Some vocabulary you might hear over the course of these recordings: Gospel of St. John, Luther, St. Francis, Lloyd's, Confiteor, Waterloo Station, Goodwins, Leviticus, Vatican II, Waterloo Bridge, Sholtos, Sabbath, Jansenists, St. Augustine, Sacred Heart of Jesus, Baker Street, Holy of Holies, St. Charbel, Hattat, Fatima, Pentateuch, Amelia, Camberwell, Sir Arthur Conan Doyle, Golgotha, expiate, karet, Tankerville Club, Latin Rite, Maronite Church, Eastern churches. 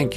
Thank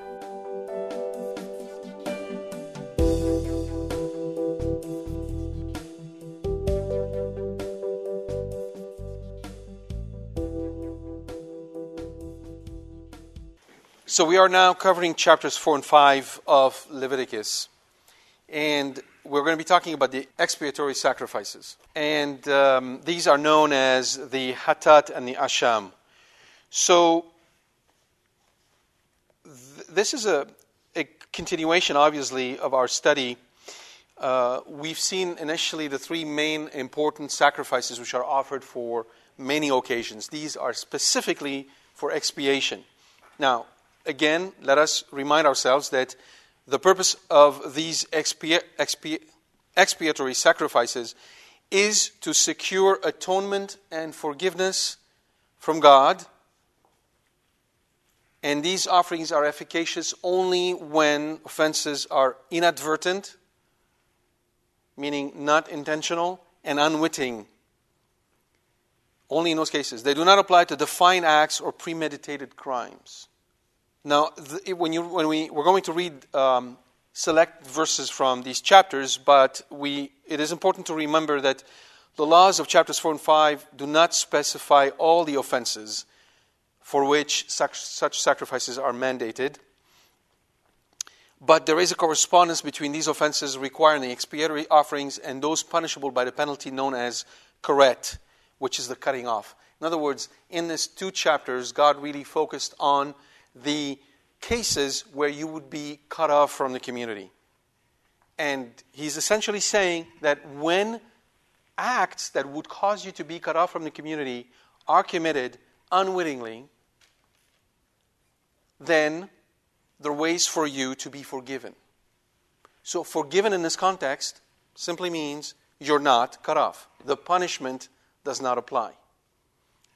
So we are now covering chapters 4 and 5 of Leviticus, and we're going to be talking about the expiatory sacrifices. And these are known as the Hattat and the Asham. So this is a continuation, obviously, of our study. We've seen initially the 3 main important sacrifices which are offered for many occasions. These are specifically for expiation. Now, again, let us remind ourselves that the purpose of these expiatory sacrifices is to secure atonement and forgiveness from God. And these offerings are efficacious only when offenses are inadvertent, meaning not intentional, and unwitting. Only in those cases. They do not apply to defined acts or premeditated crimes. Now, we're going to read select verses from these chapters, but it is important to remember that the laws of chapters 4 and 5 do not specify all the offenses for which such sacrifices are mandated. But there is a correspondence between these offenses requiring the expiatory offerings and those punishable by the penalty known as karet, which is the cutting off. In other words, in these 2 chapters, God really focused on the cases where you would be cut off from the community. And he's essentially saying that when acts that would cause you to be cut off from the community are committed unwittingly, then there are ways for you to be forgiven. So forgiven in this context simply means you're not cut off. The punishment does not apply.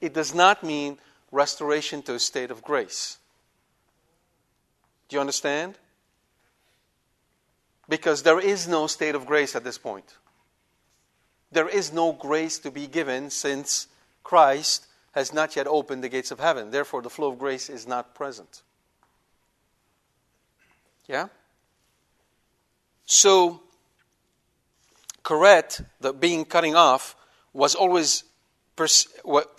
It does not mean restoration to a state of grace. Do you understand? Because there is no state of grace at this point. There is no grace to be given since Christ has not yet opened the gates of heaven. Therefore, the flow of grace is not present. Yeah? So, karet, the being cutting off, was always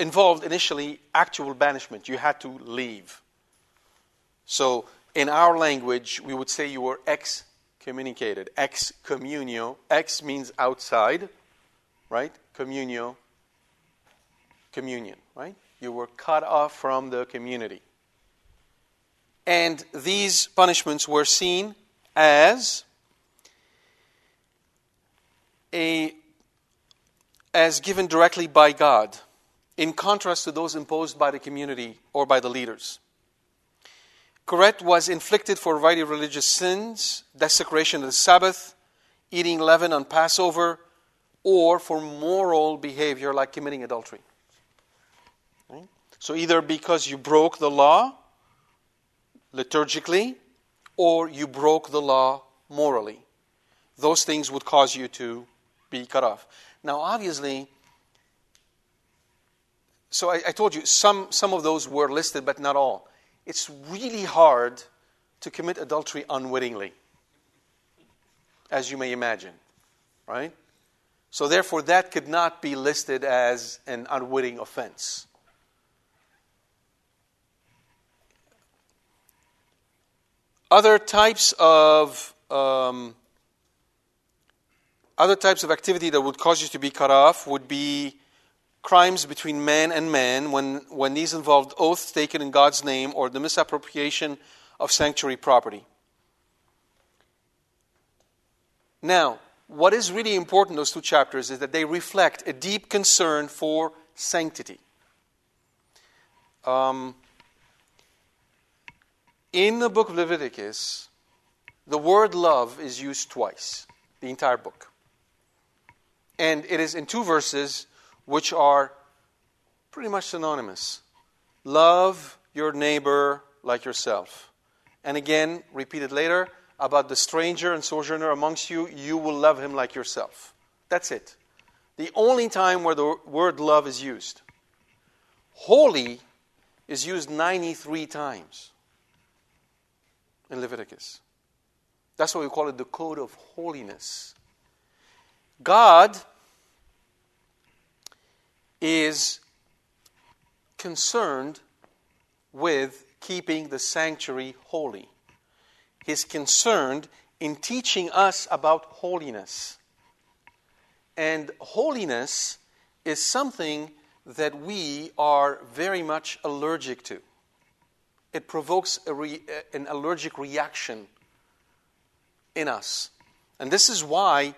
involved initially actual banishment. You had to leave. So, in our language, we would say you were excommunicated. Excommunio. Ex means outside, right? Communio. Communion, right? You were cut off from the community. And these punishments were seen as as given directly by God, in contrast to those imposed by the community or by the leaders. Karet was inflicted for a variety of religious sins, desecration of the Sabbath, eating leaven on Passover, or for moral behavior like committing adultery. Right? So either because you broke the law liturgically, or you broke the law morally. Those things would cause you to be cut off. Now obviously, so I told you, some of those were listed, but not all. It's really hard to commit adultery unwittingly, as you may imagine, right? So therefore, that could not be listed as an unwitting offense. Other types of activity that would cause you to be cut off would be crimes between man and man when these involved oaths taken in God's name or the misappropriation of sanctuary property. Now, what is really important, those two chapters, is that they reflect a deep concern for sanctity. In the book of Leviticus, the word love is used twice, the entire book. And it is in two verses which are pretty much synonymous. Love your neighbor like yourself. And again, repeated later, about the stranger and sojourner amongst you, you will love him like yourself. That's it. The only time where the word love is used. Holy is used 93 times in Leviticus. That's why we call it the code of holiness. God is concerned with keeping the sanctuary holy. He's concerned in teaching us about holiness. And holiness is something that we are very much allergic to. It provokes an allergic reaction in us. And this is why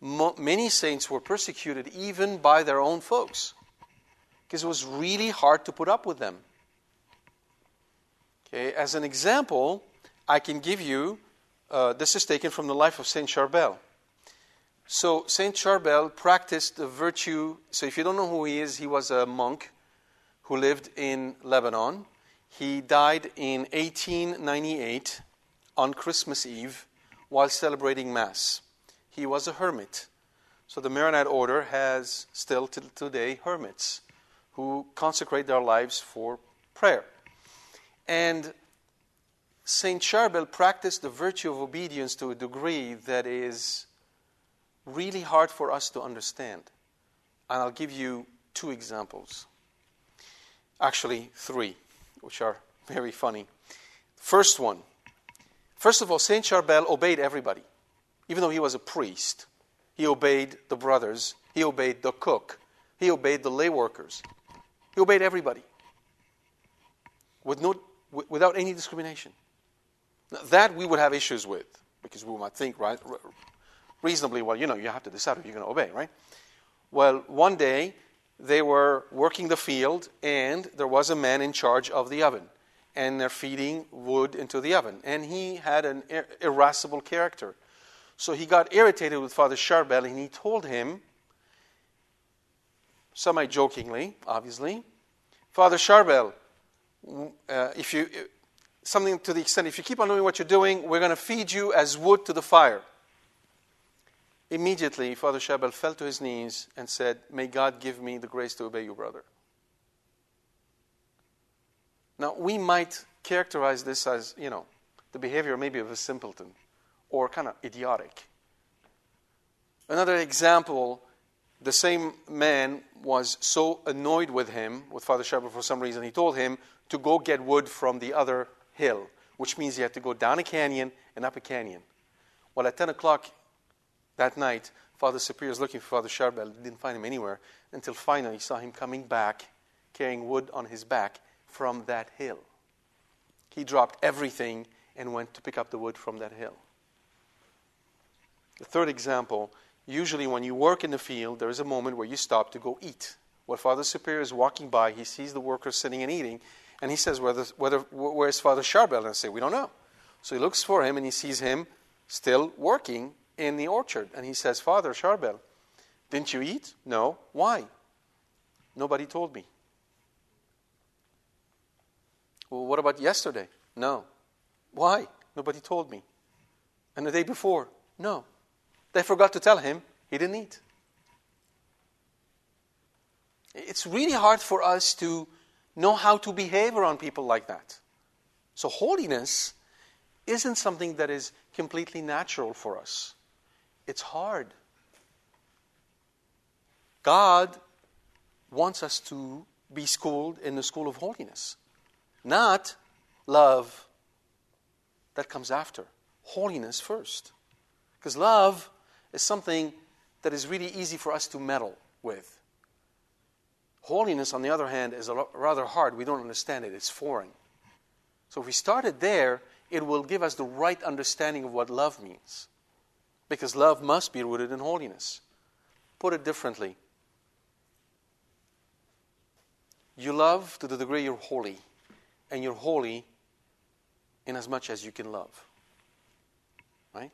many saints were persecuted even by their own folks, because it was really hard to put up with them. Okay, as an example, I can give you, this is taken from the life of St. Charbel. So St. Charbel practiced the virtue. So if you don't know who he is, he was a monk who lived in Lebanon. He died in 1898 on Christmas Eve while celebrating Mass. He was a hermit. So the Maronite order has still till today hermits who consecrate their lives for prayer. And St. Charbel practiced the virtue of obedience to a degree that is really hard for us to understand. And I'll give you two examples. Actually, three, which are very funny. First one. First of all, St. Charbel obeyed everybody. Even though he was a priest, he obeyed the brothers, he obeyed the cook, he obeyed the lay workers. He obeyed everybody without any discrimination. Now, that we would have issues with, because we might think, right, reasonably, well, you have to decide who you're going to obey, right? Well, one day, they were working the field, and there was a man in charge of the oven, and they're feeding wood into the oven, and he had an irascible character. So he got irritated with Father Charbel, and he told him, semi-jokingly, obviously, Father Charbel, something to the extent, if you keep on doing what you're doing, we're going to feed you as wood to the fire. Immediately, Father Charbel fell to his knees and said, "May God give me the grace to obey you, brother." Now, we might characterize this as, the behavior maybe of a simpleton or kind of idiotic. Another example, the same man was so annoyed with Father Charbel for some reason, he told him to go get wood from the other hill, which means he had to go down a canyon and up a canyon. Well, at 10 o'clock that night, Father Superior is looking for Father Charbel, didn't find him anywhere, until finally he saw him coming back, carrying wood on his back from that hill. He dropped everything and went to pick up the wood from that hill. The third example, usually when you work in the field, there is a moment where you stop to go eat. While Father Superior is walking by, he sees the workers sitting and eating, and he says, where is Father Charbel? And I say, we don't know. So he looks for him, and he sees him still working in the orchard. And he says, Father Charbel, didn't you eat? No. Why? Nobody told me. Well, what about yesterday? No. Why? Nobody told me. And the day before? No. They forgot to tell him. He didn't eat. It's really hard for us to know how to behave around people like that. So holiness isn't something that is completely natural for us. It's hard. God wants us to be schooled in the school of holiness. Not love. That comes after. Holiness first. Because love is something that is really easy for us to meddle with. Holiness, on the other hand, is rather hard. We don't understand it. It's foreign. So if we started there, it will give us the right understanding of what love means. Because love must be rooted in holiness. Put it differently. You love to the degree you're holy. And you're holy in as much as you can love. Right?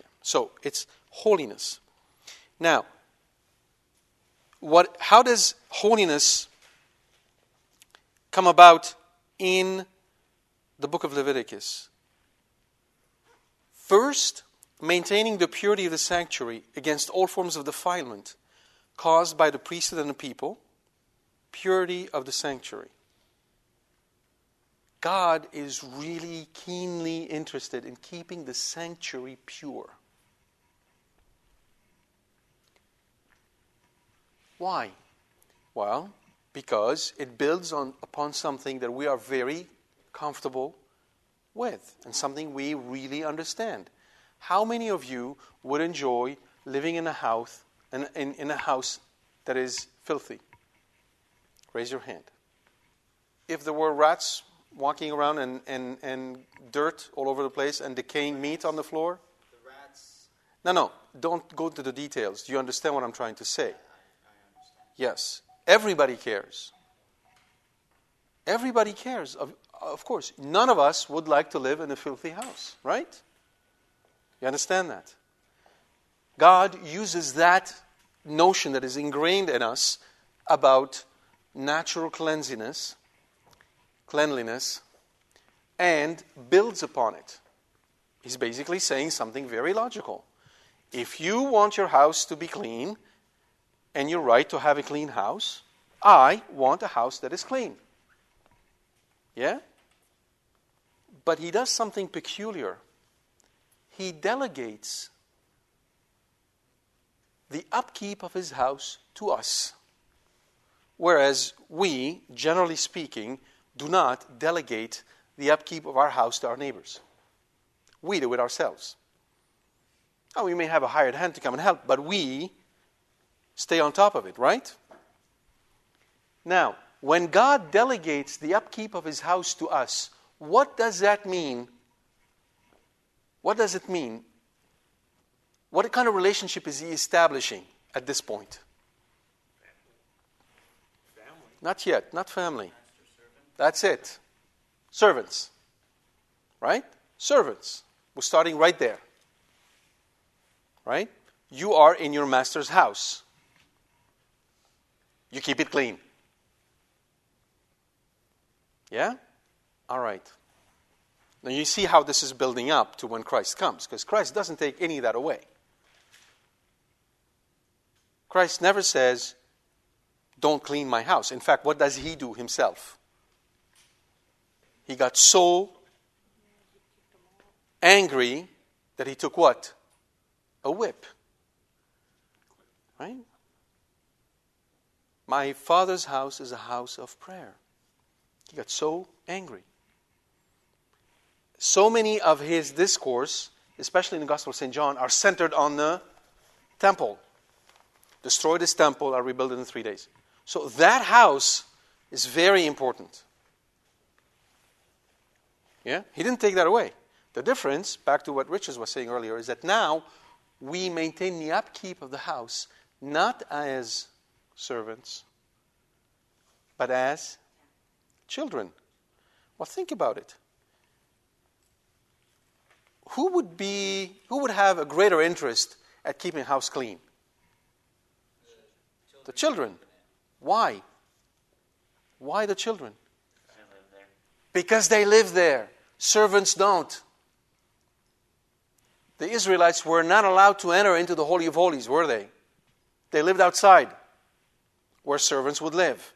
Yeah. So, it's holiness. Now, how does holiness come about in the book of Leviticus? First, maintaining the purity of the sanctuary against all forms of defilement caused by the priesthood and the people. Purity of the sanctuary. God is really keenly interested in keeping the sanctuary pure. Why? Well, because it builds upon something that we are very comfortable with and something we really understand. How many of you would enjoy living in a house that is filthy? Raise your hand. If there were rats walking around and dirt all over the place and decaying meat on the floor? The rats. No, don't go into the details. Do you understand what I'm trying to say? I understand. Yes. Everybody cares. Everybody cares. Of course, none of us would like to live in a filthy house, right? You understand that? God uses that notion that is ingrained in us about natural cleanliness, and builds upon it. He's basically saying something very logical. If you want your house to be clean, and you're right to have a clean house, I want a house that is clean. Yeah? But he does something peculiar. He delegates the upkeep of his house to us. Whereas we, generally speaking, do not delegate the upkeep of our house to our neighbors. We do it ourselves. Now, we may have a hired hand to come and help, but we stay on top of it, right? Now, when God delegates the upkeep of his house to us, what does that mean? What does it mean? What kind of relationship is he establishing at this point? Family. Not yet, not family. That's it. Servants. Right? Servants. We're starting right there. Right? You are in your master's house. You keep it clean. Yeah? All right. Now you see how this is building up to when Christ comes, because Christ doesn't take any of that away. Christ never says, don't clean my house. In fact, what does he do himself? He got so angry that he took what? A whip. Right? My Father's house is a house of prayer. He got so angry. So many of his discourse, especially in the Gospel of St. John, are centered on the temple. Destroy this temple, I'll rebuild it in 3 days. So that house is very important. Yeah, he didn't take that away. The difference, back to what Richards was saying earlier, is that now we maintain the upkeep of the house not as servants, but as children. Well, think about it. Who would have a greater interest at keeping house clean? The children. Why? Why the children? Because they live there. Servants don't. The Israelites were not allowed to enter into the Holy of Holies, were they? They lived outside, where servants would live.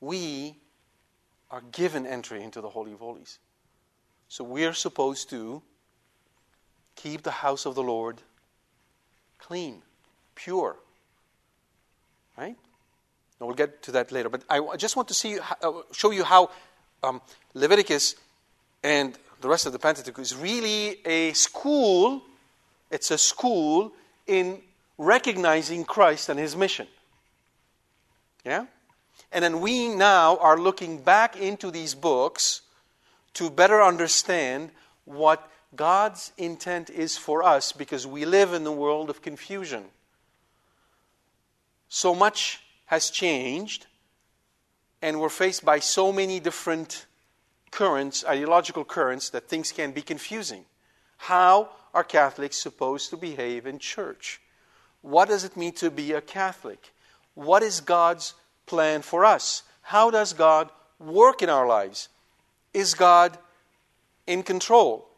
We are given entry into the Holy of Holies. So we are supposed to keep the house of the Lord clean, pure. Right? Now we'll get to that later. But I just want to show you how Leviticus and the rest of the Pentateuch is really a school. It's a school in recognizing Christ and his mission. Yeah? And then we now are looking back into these books to better understand what God's intent is for us, because we live in the world of confusion. So much has changed, and we're faced by so many different currents, ideological currents, that things can be confusing. How are Catholics supposed to behave in church? What does it mean to be a Catholic? What is God's plan for us? How does God work in our lives? Is God in control?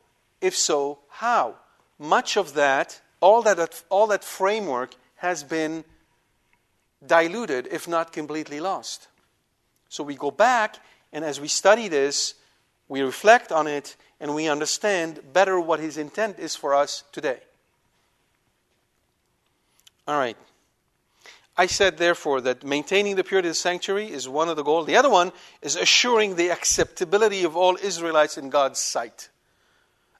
If so, how? Much of that, all that framework has been diluted, if not completely lost. So we go back, and as we study this, we reflect on it, and we understand better what His intent is for us today. All right. I said, therefore, that maintaining the purity of the sanctuary is one of the goals. The other one is assuring the acceptability of all Israelites in God's sight.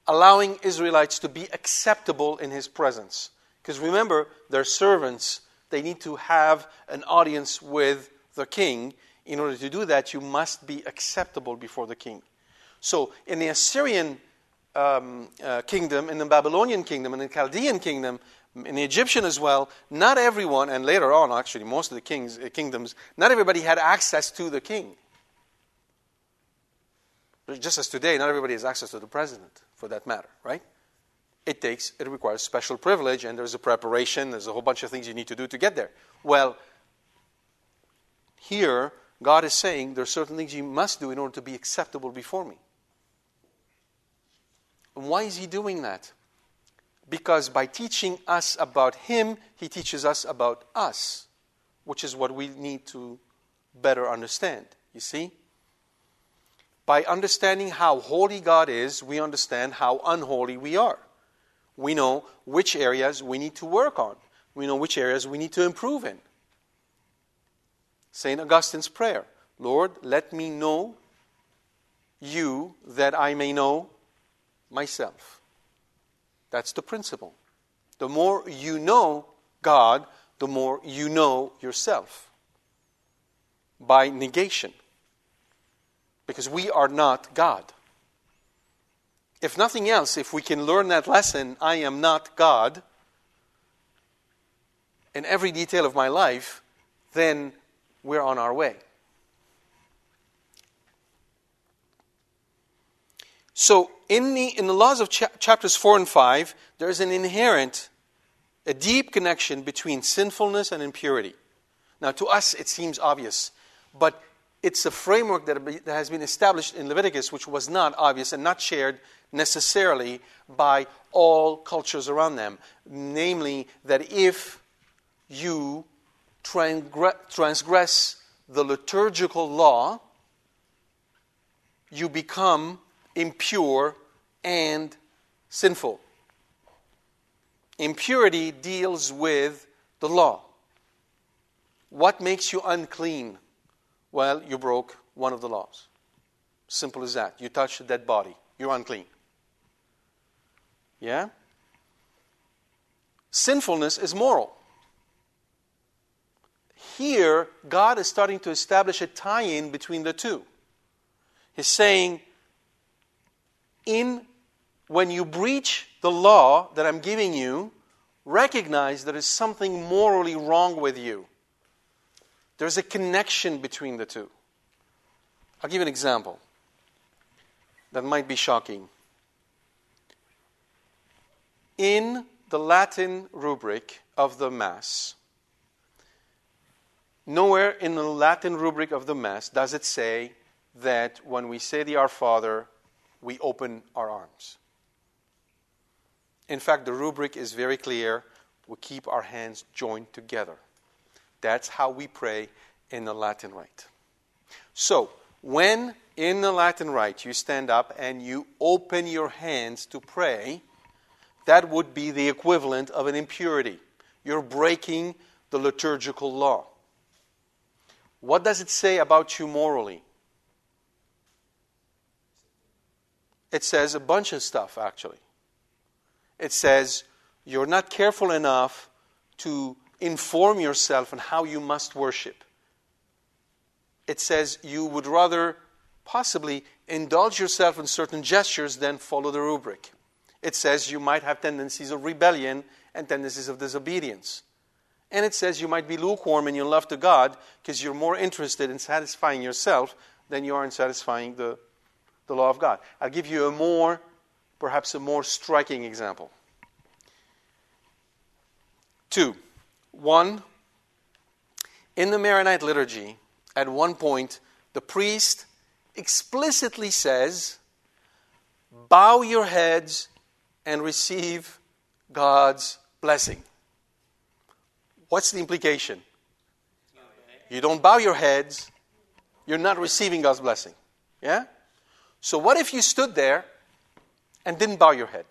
Allowing Israelites to be acceptable in His presence. Because remember, they're servants. They need to have an audience with the king. In order to do that, you must be acceptable before the king. So, in the Assyrian kingdom, in the Babylonian kingdom, in the Chaldean kingdom, in the Egyptian as well, not everyone, and later on actually, most of the kingdoms, not everybody had access to the king. Just as today, not everybody has access to the president, for that matter, right? It requires special privilege, and there's a preparation, there's a whole bunch of things you need to do to get there. Well, here, God is saying there are certain things you must do in order to be acceptable before me. And why is He doing that? Because by teaching us about Him, He teaches us about us, which is what we need to better understand. You see? By understanding how holy God is, we understand how unholy we are. We know which areas we need to work on. We know which areas we need to improve in. St. Augustine's prayer, Lord, let me know you that I may know myself. That's the principle. The more you know God, the more you know yourself. By negation. Because we are not God. If nothing else, if we can learn that lesson, I am not God, in every detail of my life, then we're on our way. So, in the laws of chapters 4 and 5, there is an inherent, a deep connection between sinfulness and impurity. Now, to us, it seems obvious, but it's a framework that has been established in Leviticus, which was not obvious and not shared necessarily by all cultures around them. Namely, that if you transgress the liturgical law, you become impure and sinful. Impurity deals with the law. What makes you unclean? Well, you broke one of the laws. Simple as that. You touched a dead body. You're unclean. Yeah? Sinfulness is moral. Here, God is starting to establish a tie-in between the two. He's saying, when you breach the law that I'm giving you, recognize there is something morally wrong with you. There's a connection between the two. I'll give you an example that might be shocking. In the Latin rubric of the Mass, nowhere in the Latin rubric of the Mass does it say that when we say the Our Father, we open our arms. In fact, the rubric is very clear. We keep our hands joined together. That's how we pray in the Latin Rite. So, when in the Latin Rite you stand up and you open your hands to pray, that would be the equivalent of an impurity. You're breaking the liturgical law. What does it say about you morally? It says a bunch of stuff, actually. It says you're not careful enough to inform yourself on how you must worship. it says you would rather possibly indulge yourself in certain gestures than follow the rubric. It says you might have tendencies of rebellion and tendencies of disobedience. And it says you might be lukewarm in your love to God because you're more interested in satisfying yourself than you are in satisfying the law of God. I'll give you perhaps a more striking example. 2. 1, in the Maronite liturgy, at one point, the priest explicitly says, bow your heads and receive God's blessing. What's the implication? You don't bow your heads, you're not receiving God's blessing. Yeah? So what if you stood there and didn't bow your head?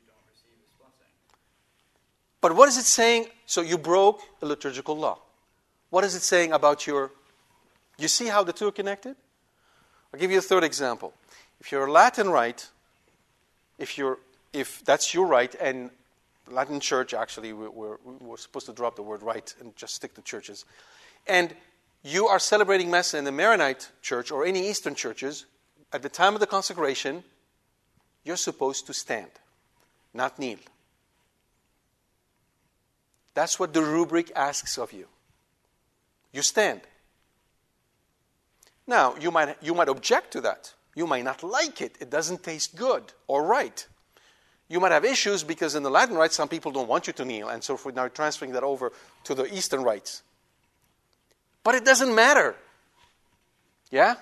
You don't receive His blessing. But what is it saying? So you broke a liturgical law. What is it saying about your... You see how the two are connected? I'll give you a third example. If you're a Latin Rite, if that's your right, and Latin Church, actually, we're supposed to drop the word right and just stick to churches. And you are celebrating Mass in the Maronite Church or any Eastern churches, at the time of the consecration, you're supposed to stand, not kneel. That's what the rubric asks of you. You stand. Now, you might object to that. You might not like it. It doesn't taste good or right. You might have issues because in the Latin Rite, some people don't want you to kneel. And so if we're now transferring that over to the Eastern rites. But it doesn't matter. Yeah?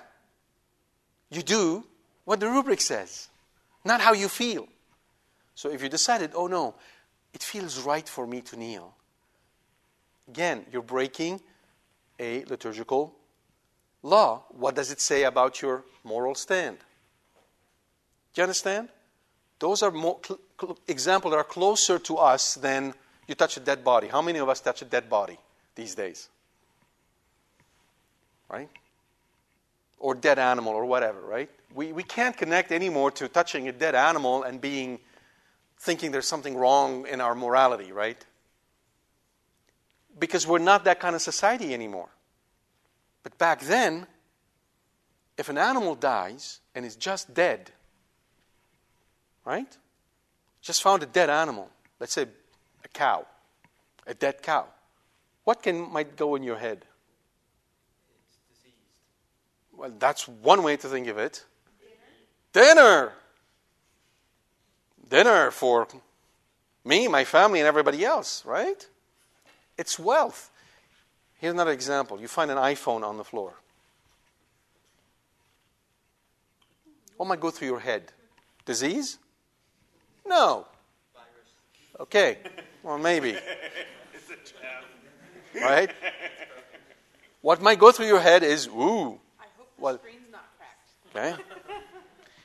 You do what the rubric says, not how you feel. So if you decided, oh no, it feels right for me to kneel. Again, you're breaking a liturgical law. What does it say about your moral stand? Do you understand? Those are more examples that are closer to us than you touch a dead body. How many of us touch a dead body these days? Right? Or dead animal or whatever, right? We can't connect anymore to touching a dead animal and thinking there's something wrong in our morality, right? Because we're not that kind of society anymore. But back then, if an animal dies and is just dead, right? Just found a dead animal. Let's say a cow. A dead cow. What might go in your head? It's diseased. Well, that's one way to think of it. Dinner for me, my family, and everybody else, right? It's wealth. Here's another example. You find an iPhone on the floor. What might go through your head? Disease? No. Virus. Okay. Well, maybe. Right? What might go through your head is, ooh. I hope the screen's not cracked. Okay.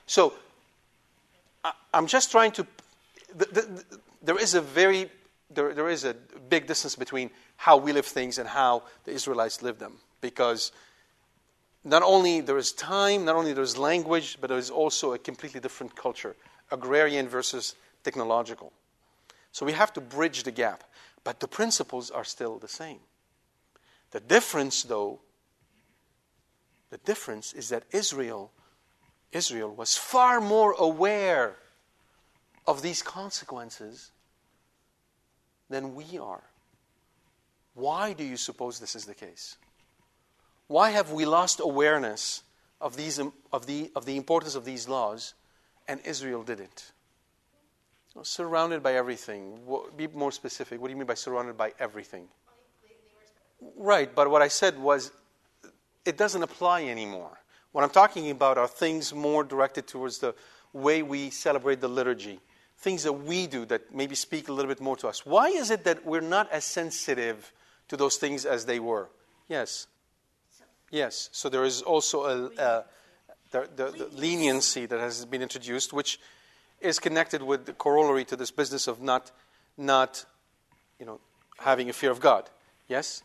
So, I'm just trying to... There is a big distance between how we live things and how the Israelites lived them. Because not only there is time, not only there is language, but there is also a completely different culture. Agrarian versus technological. So we have to bridge the gap. But the principles are still the same. The difference is that Israel was far more aware of these consequences than we are. Why do you suppose this is the case? Why have we lost awareness of the importance of these laws, and Israel didn't? Well, surrounded by everything. Be more specific. What do you mean by surrounded by everything? Right, but what I said was, it doesn't apply anymore. What I'm talking about are things more directed towards the way we celebrate the liturgy. Things that we do that maybe speak a little bit more to us. Why is it that we're not as sensitive to those things as they were? Yes. Yes. So there is also the leniency that has been introduced, which is connected with the corollary to this business of not having a fear of God. Yes?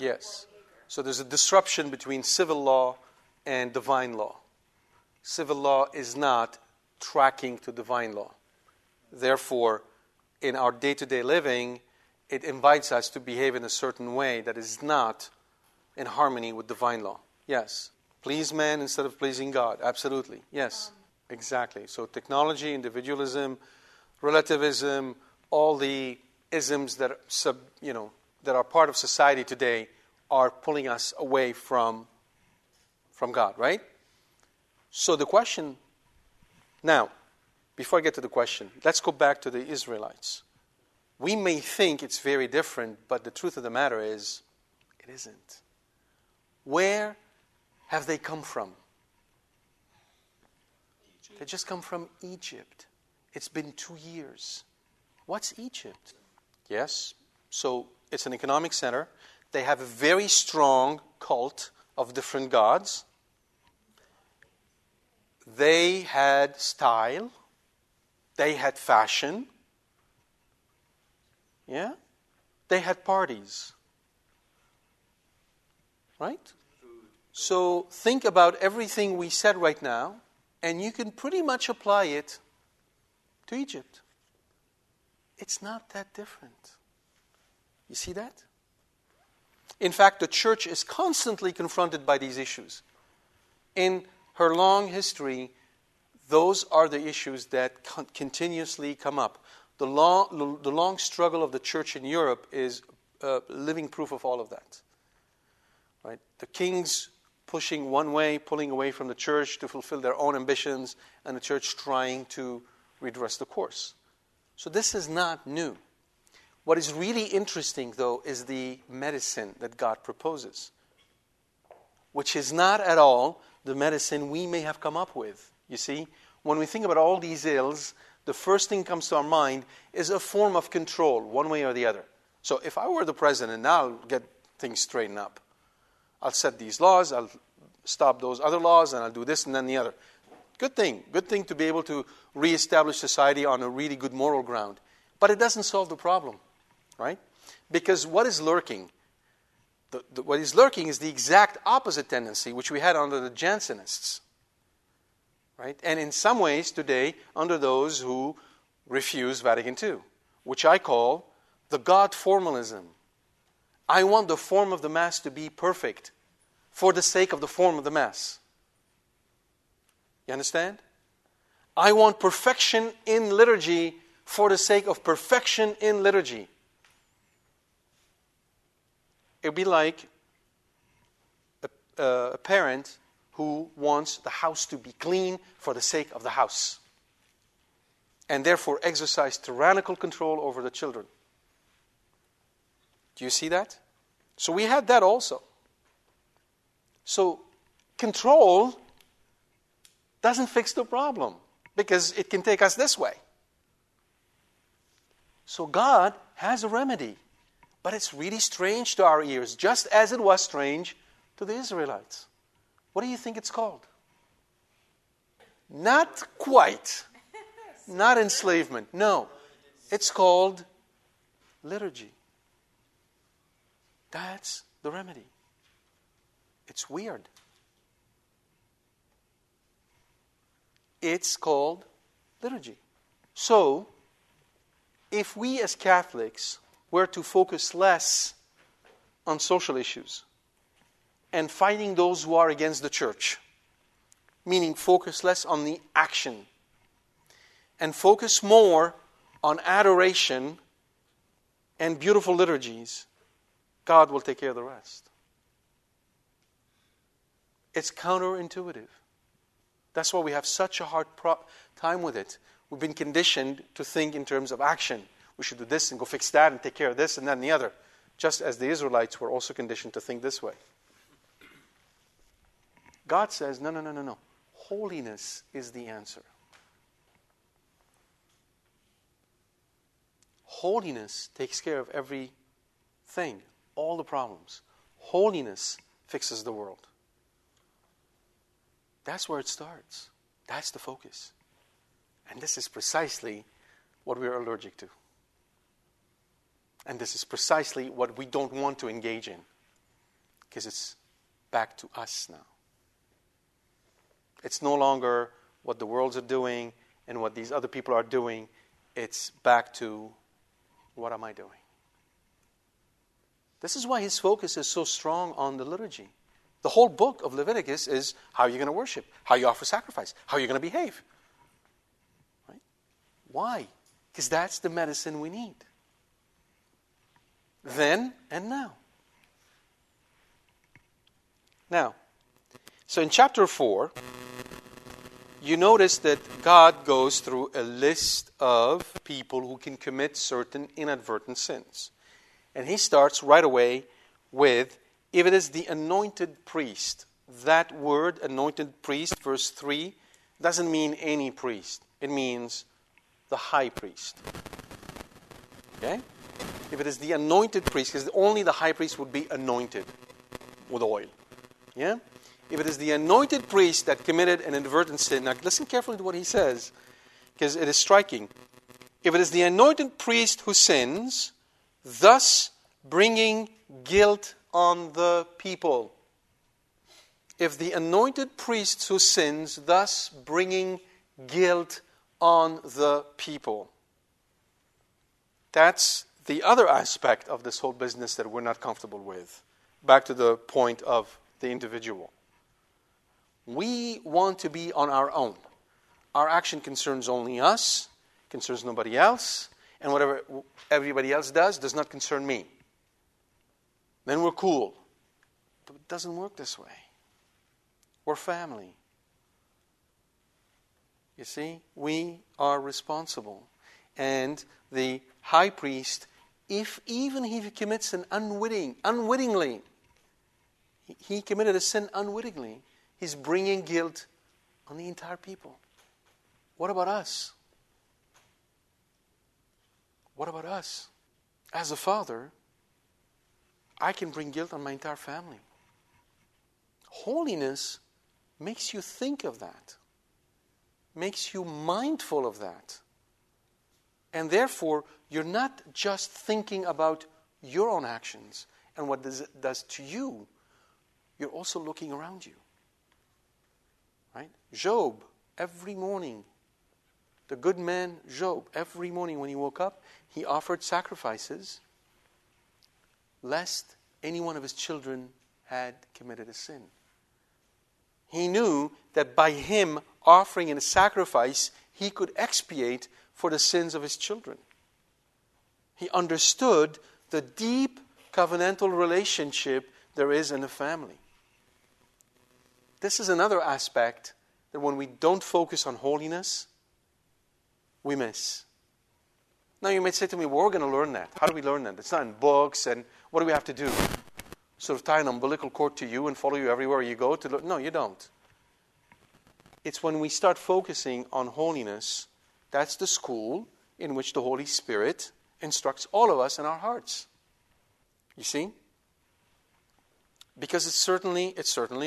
Yes. So there's a disruption between civil law and divine law. Civil law is not tracking to divine law. Therefore, in our day-to-day living, it invites us to behave in a certain way that is not in harmony with divine law. Yes. Please man instead of pleasing God. Absolutely. Yes. Exactly. So technology, individualism, relativism, all the isms that are part of society today are pulling us away from God, right? So the question now, before I get to the question, let's go back to the Israelites. We may think it's very different, but the truth of the matter is, it isn't. Where have they come from? Egypt. They just come from Egypt. It's been 2 years. What's Egypt? Yes. So it's an economic center. They have a very strong cult of different gods. They had style. They had fashion. Yeah? They had parties. Right? So think about everything we said right now, and you can pretty much apply it to Egypt. It's not that different. You see that? In fact, the church is constantly confronted by these issues. In her long history, those are the issues that continuously come up. The long struggle of the church in Europe is living proof of all of that. Right? The kings pushing one way, pulling away from the church to fulfill their own ambitions, and the church trying to redress the course. So this is not new. What is really interesting, though, is the medicine that God proposes, which is not at all the medicine we may have come up with. You see, when we think about all these ills, the first thing that comes to our mind is a form of control, one way or the other. So if I were the president, I'll get things straightened up. I'll set these laws, I'll stop those other laws, and I'll do this and then the other. Good thing to be able to reestablish society on a really good moral ground. But it doesn't solve the problem, right? Because what is lurking? What is lurking is the exact opposite tendency which we had under the Jansenists, right? And in some ways today, under those who refuse Vatican II, which I call the God formalism. I want the form of the Mass to be perfect for the sake of the form of the Mass. You understand? I want perfection in liturgy for the sake of perfection in liturgy. It would be like a parent who wants the house to be clean for the sake of the house, and therefore exercise tyrannical control over the children. Do you see that? So we had that also. So control doesn't fix the problem, because it can take us this way. So God has a remedy, but it's really strange to our ears, just as it was strange to the Israelites. What do you think it's called? Not quite. Not enslavement. No. It's called liturgy. That's the remedy. It's weird. It's called liturgy. So, if we as Catholics were to focus less on social issues and fighting those who are against the church, meaning focus less on the action and focus more on adoration and beautiful liturgies, God will take care of the rest. It's counterintuitive. That's why we have such a hard time with it. We've been conditioned to think in terms of action. We should do this and go fix that and take care of this and that and the other, just as the Israelites were also conditioned to think this way. God says, no. Holiness is the answer. Holiness takes care of everything, all the problems. Holiness fixes the world. That's where it starts. That's the focus. And this is precisely what we are allergic to. And this is precisely what we don't want to engage in, because it's back to us now. It's no longer what the worlds are doing and what these other people are doing. It's back to, what am I doing? This is why his focus is so strong on the liturgy. The whole book of Leviticus is how you're going to worship, how you offer sacrifice, how you're going to behave. Right? Why? Because that's the medicine we need. Then and now. Now, so in chapter 4, you notice that God goes through a list of people who can commit certain inadvertent sins. And he starts right away with, if it is the anointed priest. That word, anointed priest, verse 3, doesn't mean any priest. It means the high priest. Okay? If it is the anointed priest, because only the high priest would be anointed with oil. Yeah? If it is the anointed priest that committed an inadvertent sin. Now listen carefully to what he says, because it is striking. If it is the anointed priest who sins, thus bringing guilt on the people. If the anointed priest who sins, thus bringing guilt on the people. That's the other aspect of this whole business that we're not comfortable with. Back to the point of the individual. We want to be on our own. Our action concerns only us, concerns nobody else, and whatever everybody else does not concern me. Then we're cool. But it doesn't work this way. We're family. You see, we are responsible. And the high priest, even if he commits an unwittingly, he committed a sin unwittingly, he's bringing guilt on the entire people. What about us? What about us? As a father, I can bring guilt on my entire family. Holiness makes you think of that, makes you mindful of that. And therefore, you're not just thinking about your own actions and what this does to you. You're also looking around you. Right? Job, every morning, the good man Job, every morning when he woke up, he offered sacrifices lest any one of his children had committed a sin. He knew that by him offering in a sacrifice, he could expiate for the sins of his children. He understood the deep covenantal relationship there is in a family. This is another aspect that when we don't focus on holiness, we miss. Now you might say to me, well, we're going to learn that. How do we learn that? It's not in books, and what do we have to do? Sort of tie an umbilical cord to you and follow you everywhere you go? No, you don't. It's when we start focusing on holiness. That's the school in which the Holy Spirit instructs all of us in our hearts. You see? Because it's certainly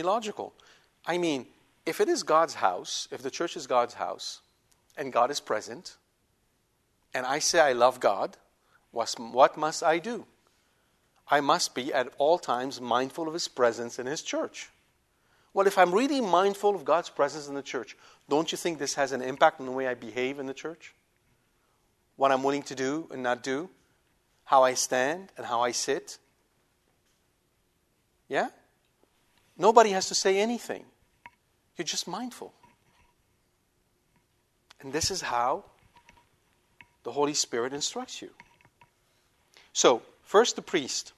logical. I mean, if it is God's house, if the church is God's house, and God is present, and I say I love God, what must I do? I must be at all times mindful of His presence in His church. Well, if I'm really mindful of God's presence in the church, don't you think this has an impact on the way I behave in the church? What I'm willing to do and not do? How I stand and how I sit? Yeah? Nobody has to say anything. You're just mindful. And this is how the Holy Spirit instructs you. So, first the priest.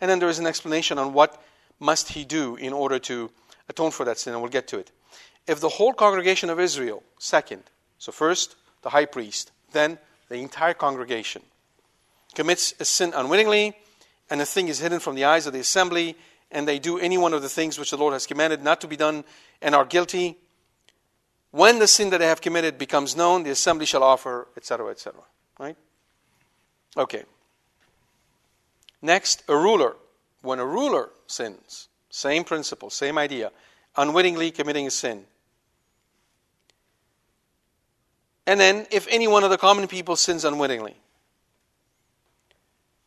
And then there is an explanation on what must he do in order to atone for that sin, and we'll get to it. If the whole congregation of Israel, second, so first the high priest, then the entire congregation, commits a sin unwittingly, and the thing is hidden from the eyes of the assembly, and they do any one of the things which the Lord has commanded not to be done, and are guilty. When the sin that they have committed becomes known, the assembly shall offer, etc., etc. Right? Okay. Next, a ruler. When a ruler sins, same principle, same idea, unwittingly committing a sin. And then, if any one of the common people sins unwittingly.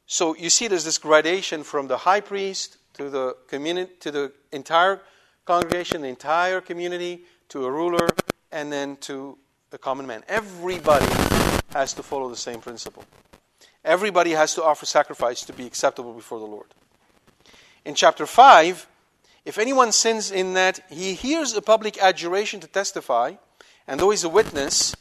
So you see there's this gradation from the high priest to the community, to the entire congregation, the entire community, to a ruler, and then to the common man. Everybody has to follow the same principle. Everybody has to offer sacrifice to be acceptable before the Lord. In chapter 5, if anyone sins in that he hears a public adjuration to testify, and though he's a witness,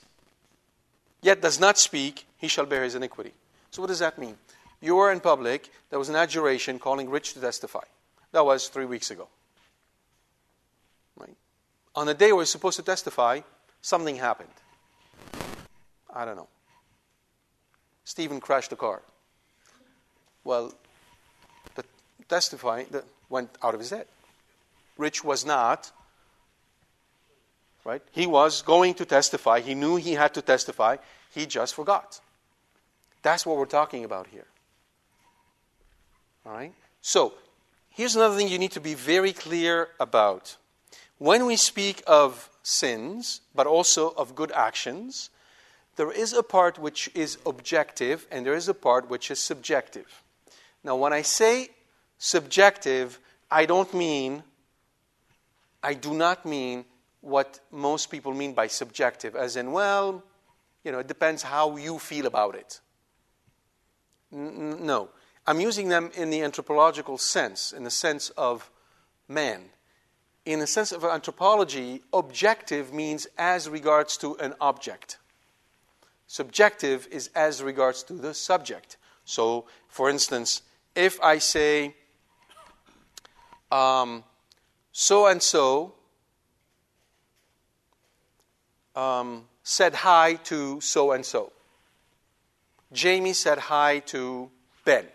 yet does not speak, he shall bear his iniquity. So what does that mean? You were in public, there was an adjuration calling Rich to testify. That was 3 weeks ago. Right? On the day we're supposed to testify, something happened. I don't know. Stephen crashed the car. Well, the testifying went out of his head. Rich was not. Right? He was going to testify. He knew he had to testify. He just forgot. That's what we're talking about here. All right? So, here's another thing you need to be very clear about. When we speak of sins, but also of good actions, there is a part which is objective, and there is a part which is subjective. Now, when I say subjective, I do not mean what most people mean by subjective, as in, well, you know, it depends how you feel about it. No. I'm using them in the anthropological sense, in the sense of man. In the sense of anthropology, objective means as regards to an object. Subjective is as regards to the subject. So, for instance, if I say, so-and-so said hi to so-and-so. Jamie said hi to Ben.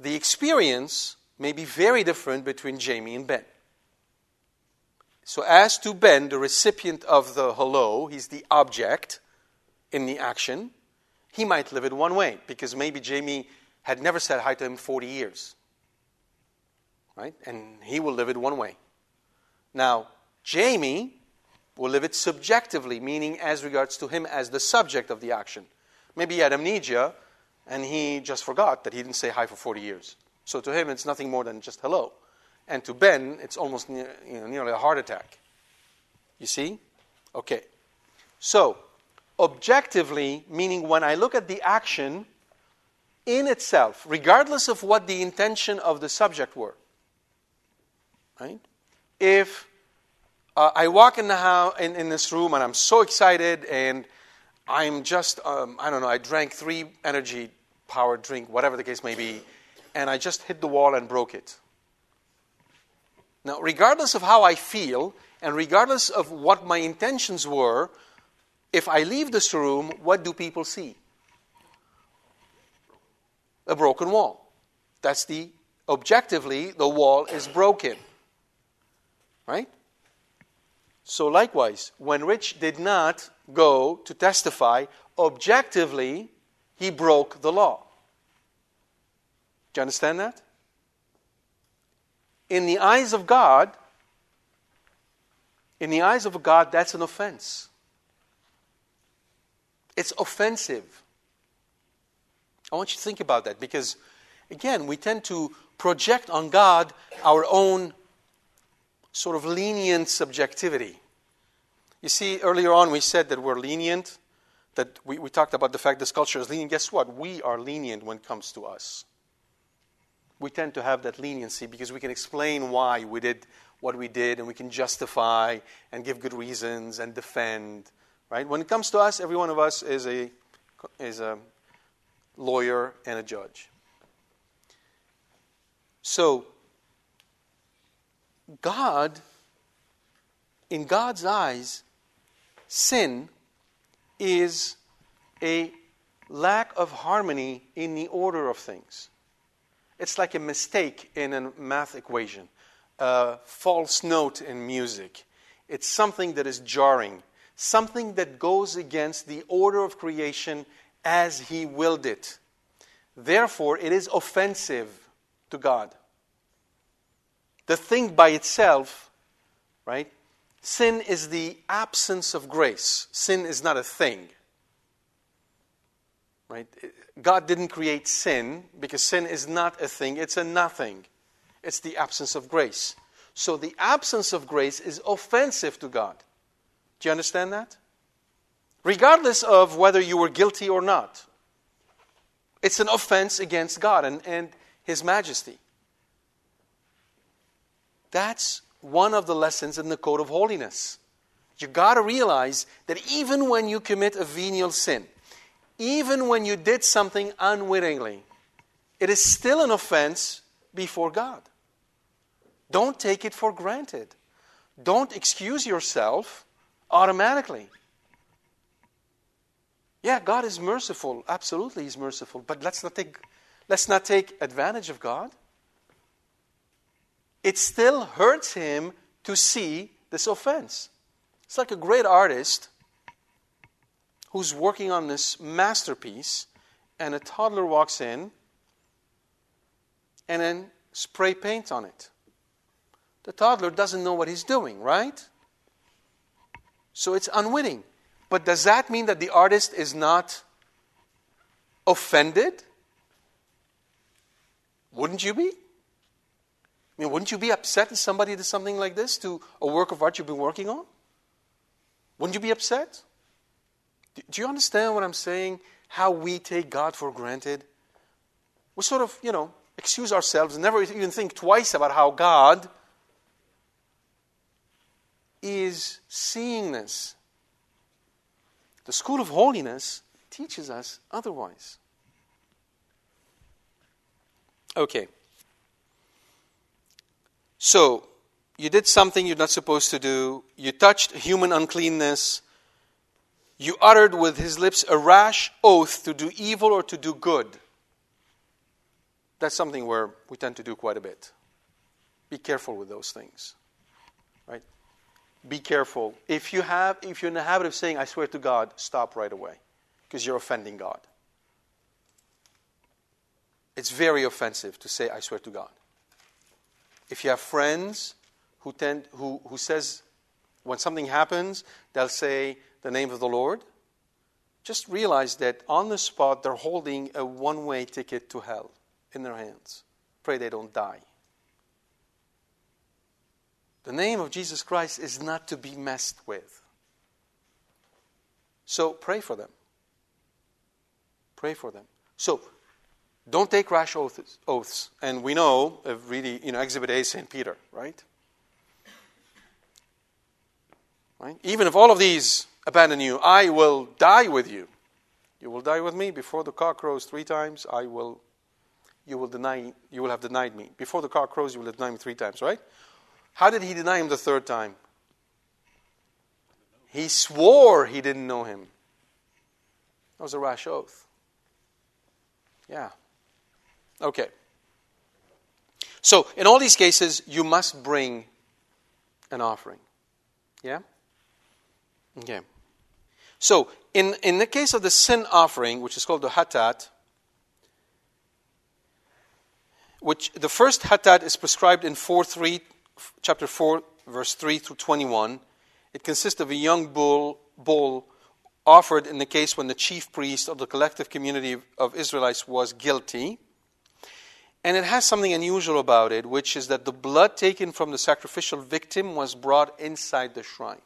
The experience may be very different between Jamie and Ben. So as to Ben, the recipient of the hello, he's the object in the action, he might live it one way, because maybe Jamie had never said hi to him in 40 years. Right? And he will live it one way. Now, Jamie will live it subjectively, meaning as regards to him as the subject of the action. Maybe he had amnesia, and he just forgot that he didn't say hi for 40 years. So to him, it's nothing more than just hello. And to Ben, it's almost nearly a heart attack. You see? Okay. So, objectively, meaning when I look at the action in itself, regardless of what the intention of the subject were, right? If I walk in the house, in this room, and I'm so excited, and I'm just, I don't know, I drank 3 energy-powered drink, whatever the case may be, and I just hit the wall and broke it. Now, regardless of how I feel, and regardless of what my intentions were, if I leave this room, what do people see? A broken wall. That's objectively, the wall is broken. Right? So likewise, when Rich did not go to testify, objectively, he broke the law. Do you understand that? In the eyes of God, that's an offense. It's offensive. I want you to think about that, because, again, we tend to project on God our own sort of lenient subjectivity. You see, earlier on we said that we're lenient, that we talked about the fact this culture is lenient. Guess what? We are lenient when it comes to us. We tend to have that leniency because we can explain why we did what we did, and we can justify and give good reasons and defend. Right? When it comes to us, every one of us is a lawyer and a judge. So, in God's eyes, sin is a lack of harmony in the order of things. It's like a mistake in a math equation, a false note in music. It's something that is jarring, something that goes against the order of creation as He willed it. Therefore, it is offensive to God. The thing by itself, right? Sin is the absence of grace. Sin is not a thing. Right? God didn't create sin, because sin is not a thing, it's a nothing. It's the absence of grace. So the absence of grace is offensive to God. Do you understand that? Regardless of whether you were guilty or not. It's an offense against God and His majesty. That's one of the lessons in the Code of Holiness. You got to realize that even when you commit a venial sin, even when you did something unwittingly, it is still an offense before God. Don't take it for granted. Don't excuse yourself automatically. Yeah, God is merciful. Absolutely, He's merciful. But let's not take advantage of God. It still hurts Him to see this offense. It's like a great artist who's working on this masterpiece, and a toddler walks in and then spray paints on it. The toddler doesn't know what he's doing, right? So it's unwitting. But does that mean that the artist is not offended? Wouldn't you be? I mean, wouldn't you be upset if somebody did something like this to a work of art you've been working on? Wouldn't you be upset? Do you understand what I'm saying? How we take God for granted? We sort of, excuse ourselves and never even think twice about how God is seeing this. The School of Holiness teaches us otherwise. Okay. So, you did something you're not supposed to do. You touched human uncleanness. You uttered with his lips a rash oath to do evil or to do good. That's something where we tend to do quite a bit. Be careful with those things. Right? Be careful. If you're in the habit of saying, I swear to God, stop right away. Because you're offending God. It's very offensive to say, I swear to God. If you have friends who says, when something happens, they'll say the name of the Lord, just realize that on the spot they're holding a one-way ticket to hell in their hands. Pray they don't die. The name of Jesus Christ is not to be messed with. So pray for them. Pray for them. So don't take rash oaths. And we know, Exhibit A, St. Peter, right? Right? Even if all of these abandon you, I will die with you. You will die with me before the cock crows 3 times. You will have denied me before the cock crows. You will have denied me 3 times, right? How did he deny him the 3rd time? He swore he didn't know him. That was a rash oath. Yeah. Okay. So, in all these cases, you must bring an offering. Yeah? Okay. So, in the case of the sin offering, which is called the Hattat, which the first Hattat is prescribed in Chapter 4, verse 3 through 21. It consists of a young bull offered in the case when the chief priest of the collective community of Israelites was guilty. And it has something unusual about it, which is that the blood taken from the sacrificial victim was brought inside the shrine.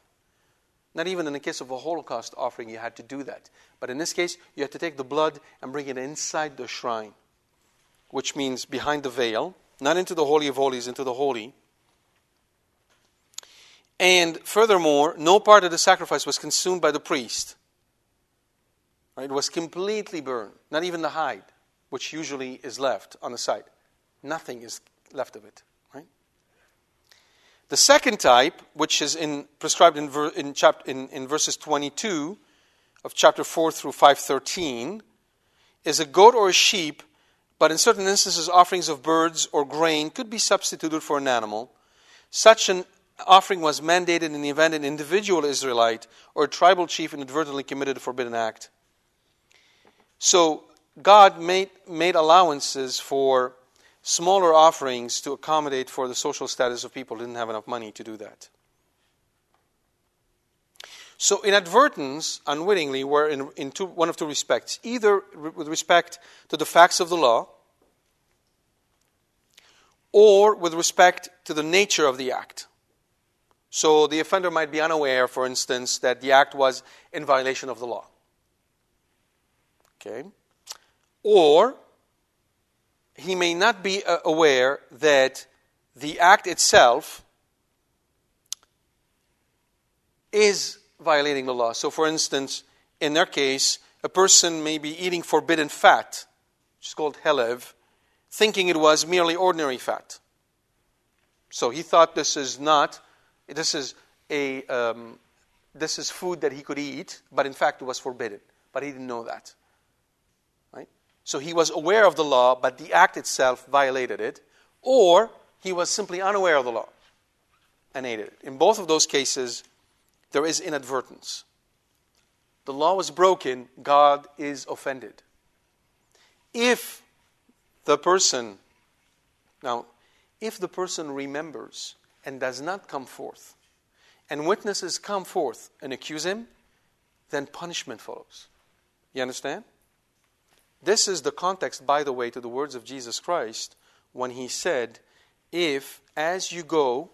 Not even in the case of a Holocaust offering you had to do that. But in this case, you had to take the blood and bring it inside the shrine, which means behind the veil, not into the Holy of Holies, into the Holy. And furthermore, no part of the sacrifice was consumed by the priest. Right? It was completely burned. Not even the hide, which usually is left on the side. Nothing is left of it. Right? The second type, which is prescribed in verses 22 of chapter 4 through 5:13, is a goat or a sheep, but in certain instances offerings of birds or grain could be substituted for an animal. Such an offering was mandated in the event an individual Israelite or a tribal chief inadvertently committed a forbidden act. So God made allowances for smaller offerings to accommodate for the social status of people who didn't have enough money to do that. So inadvertence, unwittingly, were in one of two respects. Either with respect to the facts of the law, or with respect to the nature of the act. So the offender might be unaware, for instance, that the act was in violation of the law. Okay? or he may not be aware that the act itself is violating the law. So for instance, in their case, a person may be eating forbidden fat, which is called helev, thinking it was merely ordinary fat. So he thought this is food that he could eat, but in fact it was forbidden. But he didn't know that. Right? So he was aware of the law, but the act itself violated it, or he was simply unaware of the law and ate it. In both of those cases, there is inadvertence. The law was broken, God is offended. If the person, now, if the person remembers and does not come forth, and witnesses come forth and accuse him, then punishment follows. You understand? This is the context, by the way, to the words of Jesus Christ when he said, if as you go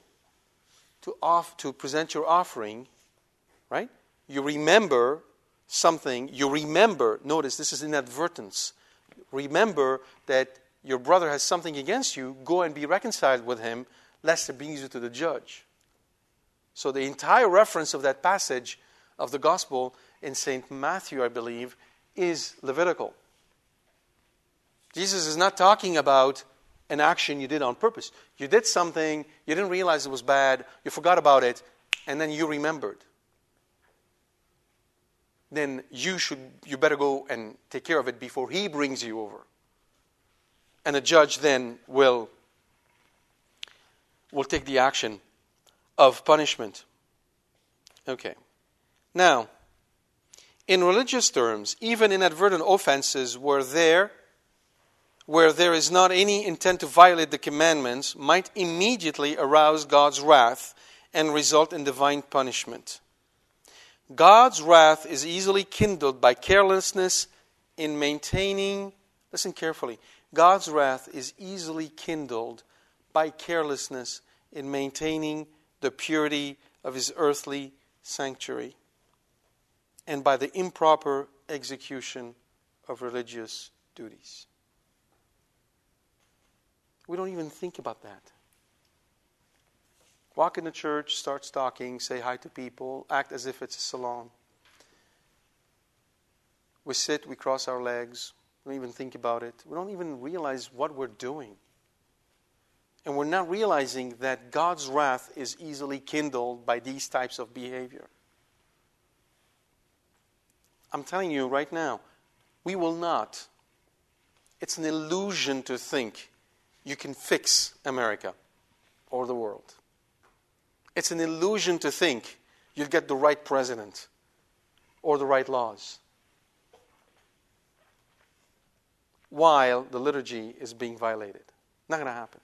to present your offering, right, you remember something, notice this is inadvertence, remember that your brother has something against you, go and be reconciled with him, lest it brings you to the judge. So the entire reference of that passage of the Gospel in St. Matthew, I believe, is Levitical. Jesus is not talking about an action you did on purpose. You did something, you didn't realize it was bad, you forgot about it, and then you remembered. Then you better go and take care of it before he brings you over. And a judge then will take the action of punishment. Okay. Now, in religious terms, even inadvertent offenses where there is not any intent to violate the commandments might immediately arouse God's wrath and result in divine punishment. God's wrath is easily kindled by carelessness in maintaining, listen carefully, God's wrath is easily kindled by carelessness in maintaining the purity of his earthly sanctuary and by the improper execution of religious duties. We don't even think about that. Walk in the church, start talking, say hi to people, act as if it's a salon. We sit, we cross our legs, we don't even think about it. We don't even realize what we're doing. And we're not realizing that God's wrath is easily kindled by these types of behavior. I'm telling you right now, we will not. It's an illusion to think you can fix America or the world. It's an illusion to think you'll get the right president or the right laws, while the liturgy is being violated. Not going to happen.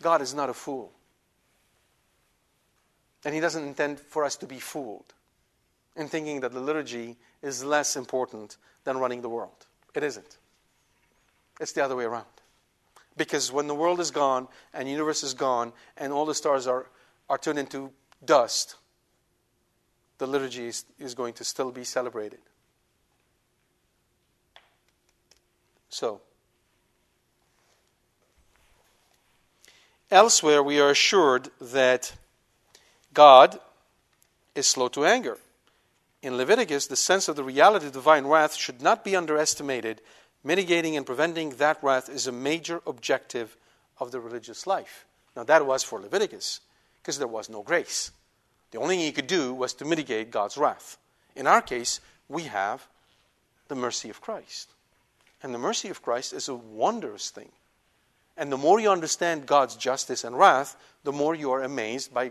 God is not a fool. And he doesn't intend for us to be fooled in thinking that the liturgy is less important than running the world. It isn't. It's the other way around. Because when the world is gone and the universe is gone and all the stars are turned into dust, the liturgy is going to still be celebrated. So, elsewhere we are assured that God is slow to anger. In Leviticus, the sense of the reality of divine wrath should not be underestimated. Mitigating and preventing that wrath is a major objective of the religious life. Now that was for Leviticus, because there was no grace. The only thing he could do was to mitigate God's wrath. In our case, we have the mercy of Christ. And the mercy of Christ is a wondrous thing. And the more you understand God's justice and wrath, the more you are amazed by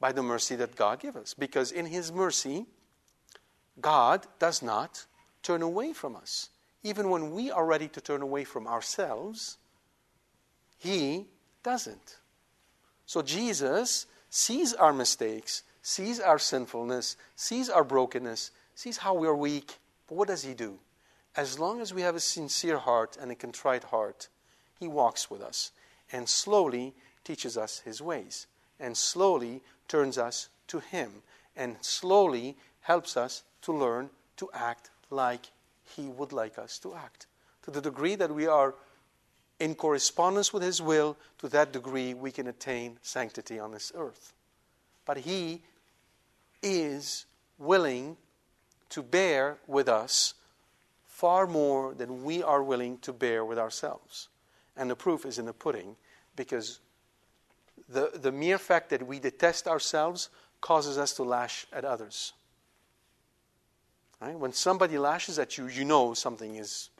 the mercy that God gives us. Because in his mercy, God does not turn away from us. Even when we are ready to turn away from ourselves, he doesn't. So Jesus sees our mistakes, sees our sinfulness, sees our brokenness, sees how we are weak. But what does he do? As long as we have a sincere heart and a contrite heart, he walks with us and slowly teaches us his ways and slowly turns us to him and slowly helps us to learn to act like he would like us to act. To the degree that we are in correspondence with his will, to that degree we can attain sanctity on this earth. But he is willing to bear with us far more than we are willing to bear with ourselves. And the proof is in the pudding, because the mere fact that we detest ourselves causes us to lash at others. Right? When somebody lashes at you, you know something is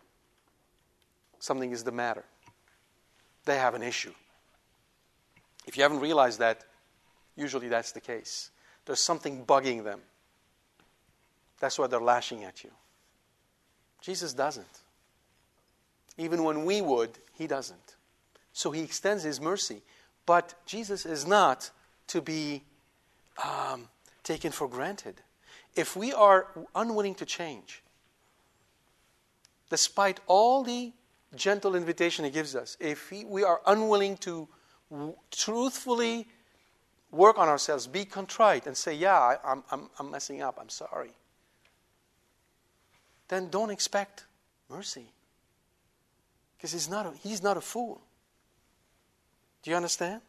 the matter. They have an issue. If you haven't realized that, usually that's the case. There's something bugging them. That's why they're lashing at you. Jesus doesn't. Even when we would, he doesn't. So he extends his mercy. But Jesus is not to be taken for granted. If we are unwilling to change, despite all the gentle invitation he gives us, if we are unwilling to truthfully work on ourselves, be contrite and say, yeah, I'm messing up, I'm sorry, then don't expect mercy. Because he's not a fool. Do you understand?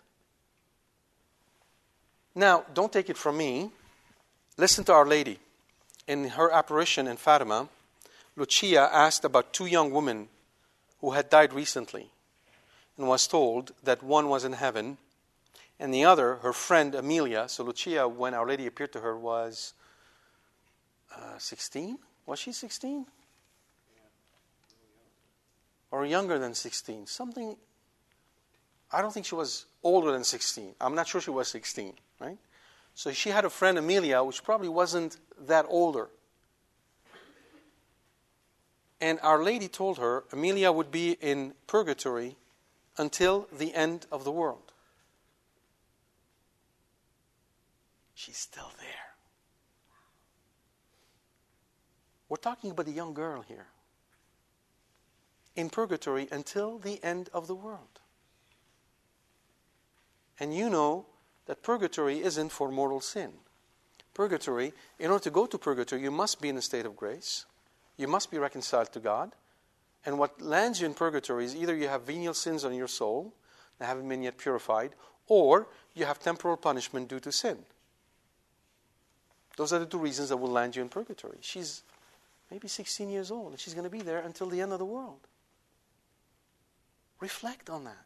Now, don't take it from me. Listen to Our Lady. In her apparition in Fatima, Lucia asked about two young women who had died recently and was told that one was in heaven and the other, her friend Amelia. So Lucia, when Our Lady appeared to her, was 16? Was she 16? Or younger than 16? Something. I don't think she was older than 16. I'm not sure she was 16, right? So she had a friend, Amelia, which probably wasn't that older. And Our Lady told her Amelia would be in purgatory until the end of the world. She's still there. We're talking about a young girl here. In purgatory until the end of the world. And you know that purgatory isn't for mortal sin. Purgatory, in order to go to purgatory, you must be in a state of grace. You must be reconciled to God. And what lands you in purgatory is either you have venial sins on your soul that haven't been yet purified, or you have temporal punishment due to sin. Those are the two reasons that will land you in purgatory. She's maybe 16 years old, and she's going to be there until the end of the world. Reflect on that.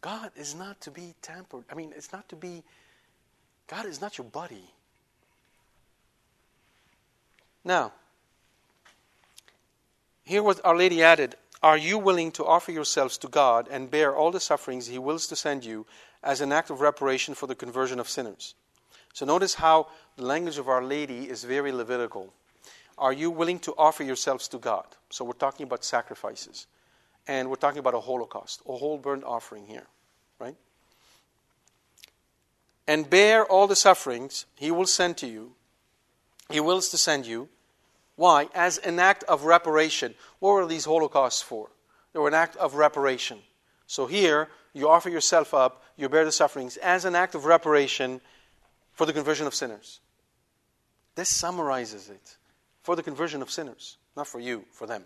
God is not to be tampered. I mean, it's not to be. God is not your buddy. Now, here what Our Lady added, are you willing to offer yourselves to God and bear all the sufferings he wills to send you as an act of reparation for the conversion of sinners? So notice how the language of Our Lady is very Levitical. Are you willing to offer yourselves to God? So we're talking about sacrifices. And we're talking about a holocaust, a whole burnt offering here, right? And bear all the sufferings he will send to you. He wills to send you. Why? As an act of reparation. What were these holocausts for? They were an act of reparation. So here, you offer yourself up, you bear the sufferings as an act of reparation for the conversion of sinners. This summarizes it. For the conversion of sinners. Not for you, for them.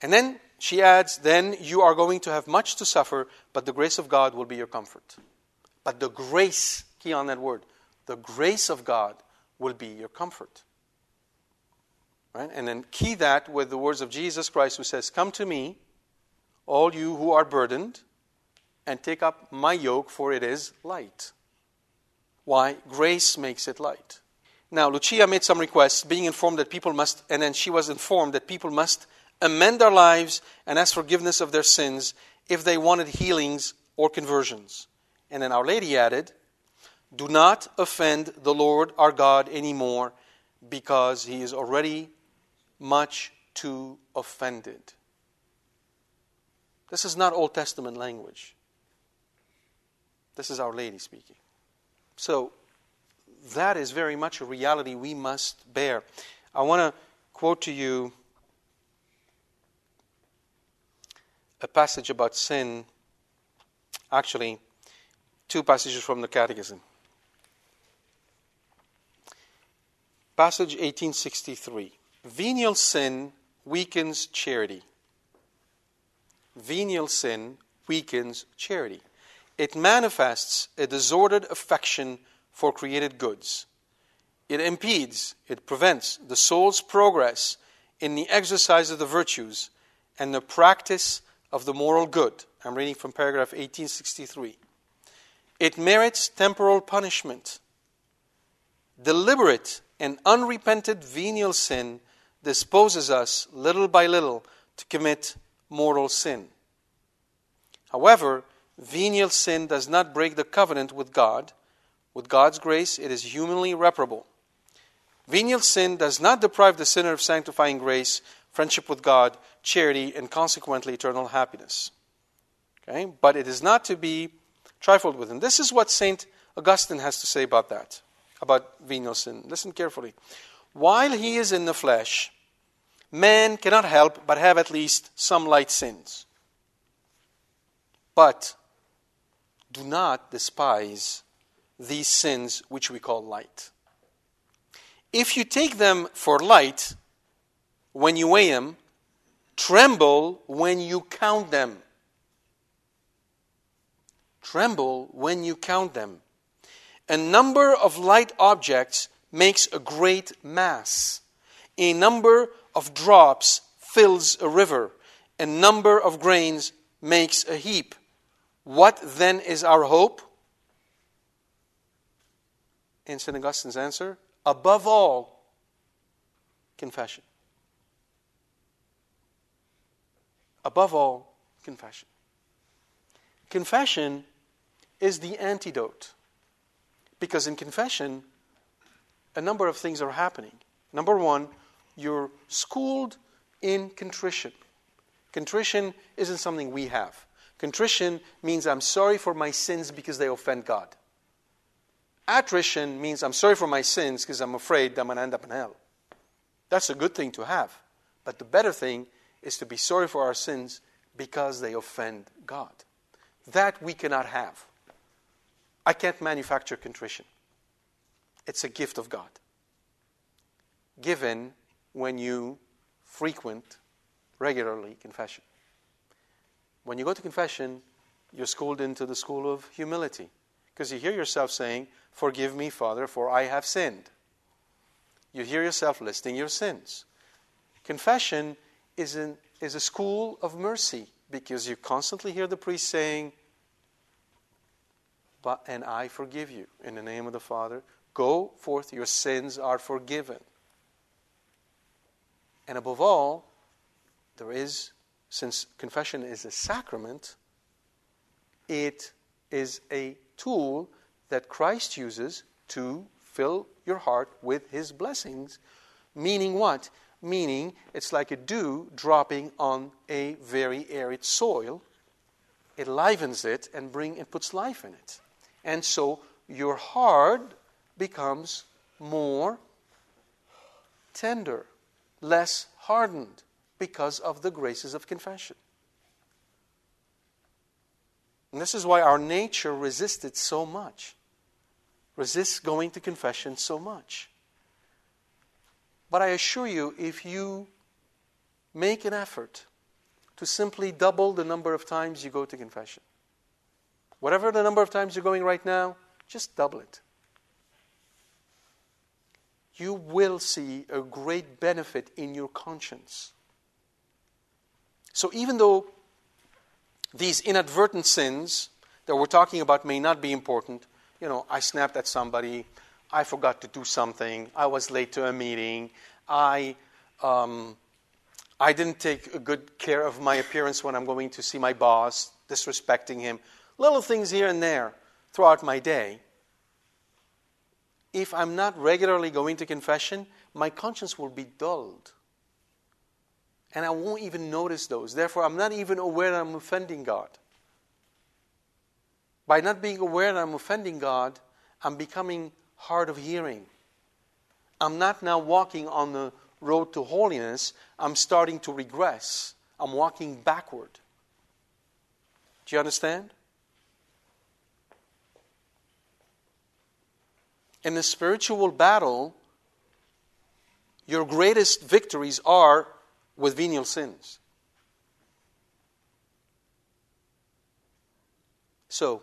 And then she adds, then you are going to have much to suffer, but the grace of God will be your comfort. But the grace, key on that word, the grace of God will be your comfort. Right? And then key that with the words of Jesus Christ who says, come to me, all you who are burdened, and take up my yoke, for it is light. Why? Grace makes it light. Now, Lucia made some requests, being informed that people must, and then she was informed that people must amend their lives and ask forgiveness of their sins if they wanted healings or conversions. And then Our Lady added, do not offend the Lord our God anymore, because he is already much too offended. This is not Old Testament language. This is Our Lady speaking. So that is very much a reality we must bear. I want to quote to you a passage about sin. Actually, two passages from the Catechism. Passage 1863. Venial sin weakens charity. Venial sin weakens charity. It manifests a disordered affection for created goods. It impedes, it prevents the soul's progress in the exercise of the virtues and the practice of the moral good. I'm reading from paragraph 1863. It merits temporal punishment. Deliberate and unrepented venial sin disposes us little by little to commit mortal sin. However, venial sin does not break the covenant with God. With God's grace, it is humanly reparable. Venial sin does not deprive the sinner of sanctifying grace, friendship with God, charity, and consequently eternal happiness. Okay? But it is not to be trifled with. And this is what St. Augustine has to say about that, about venial sin. Listen carefully. While he is in the flesh, man cannot help but have at least some light sins. But do not despise these sins which we call light. If you take them for light, when you weigh them, tremble when you count them. Tremble when you count them. A number of light objects makes a great mass. A number of drops fills a river. A number of grains makes a heap. What then is our hope? And St. Augustine's answer, above all, confession. Above all, confession. Confession is the antidote. Because in confession, a number of things are happening. Number one, you're schooled in contrition. Contrition isn't something we have. Contrition means I'm sorry for my sins because they offend God. Attrition means I'm sorry for my sins because I'm afraid I'm going to end up in hell. That's a good thing to have. But the better thing is to be sorry for our sins because they offend God. That we cannot have. I can't manufacture contrition. It's a gift of God, given when you frequent regularly confession. When you go to confession, you're schooled into the school of humility, because you hear yourself saying, "Forgive me, Father, for I have sinned." You hear yourself listing your sins. Confession is a school of mercy, because you constantly hear the priest saying, "And I forgive you in the name of the Father. Go forth, your sins are forgiven." And above all, there is, since confession is a sacrament, it is a tool that Christ uses to fill your heart with his blessings. Meaning what? Meaning it's like a dew dropping on a very arid soil. It livens it and puts life in it. And so your heart becomes more tender, less hardened, because of the graces of confession. And this is why our nature resists going to confession so much. But I assure you, if you make an effort to simply double the number of times you go to confession, whatever the number of times you're going right now, just double it. You will see a great benefit in your conscience. So even though these inadvertent sins that we're talking about may not be important, I snapped at somebody, I forgot to do something, I was late to a meeting, I didn't take a good care of my appearance when I'm going to see my boss, disrespecting him, little things here and there throughout my day. If I'm not regularly going to confession, my conscience will be dulled. And I won't even notice those. Therefore, I'm not even aware that I'm offending God. By not being aware that I'm offending God, I'm becoming hard of hearing. I'm not now walking on the road to holiness. I'm starting to regress. I'm walking backward. Do you understand? in the spiritual battle, your greatest victories are with venial sins. So,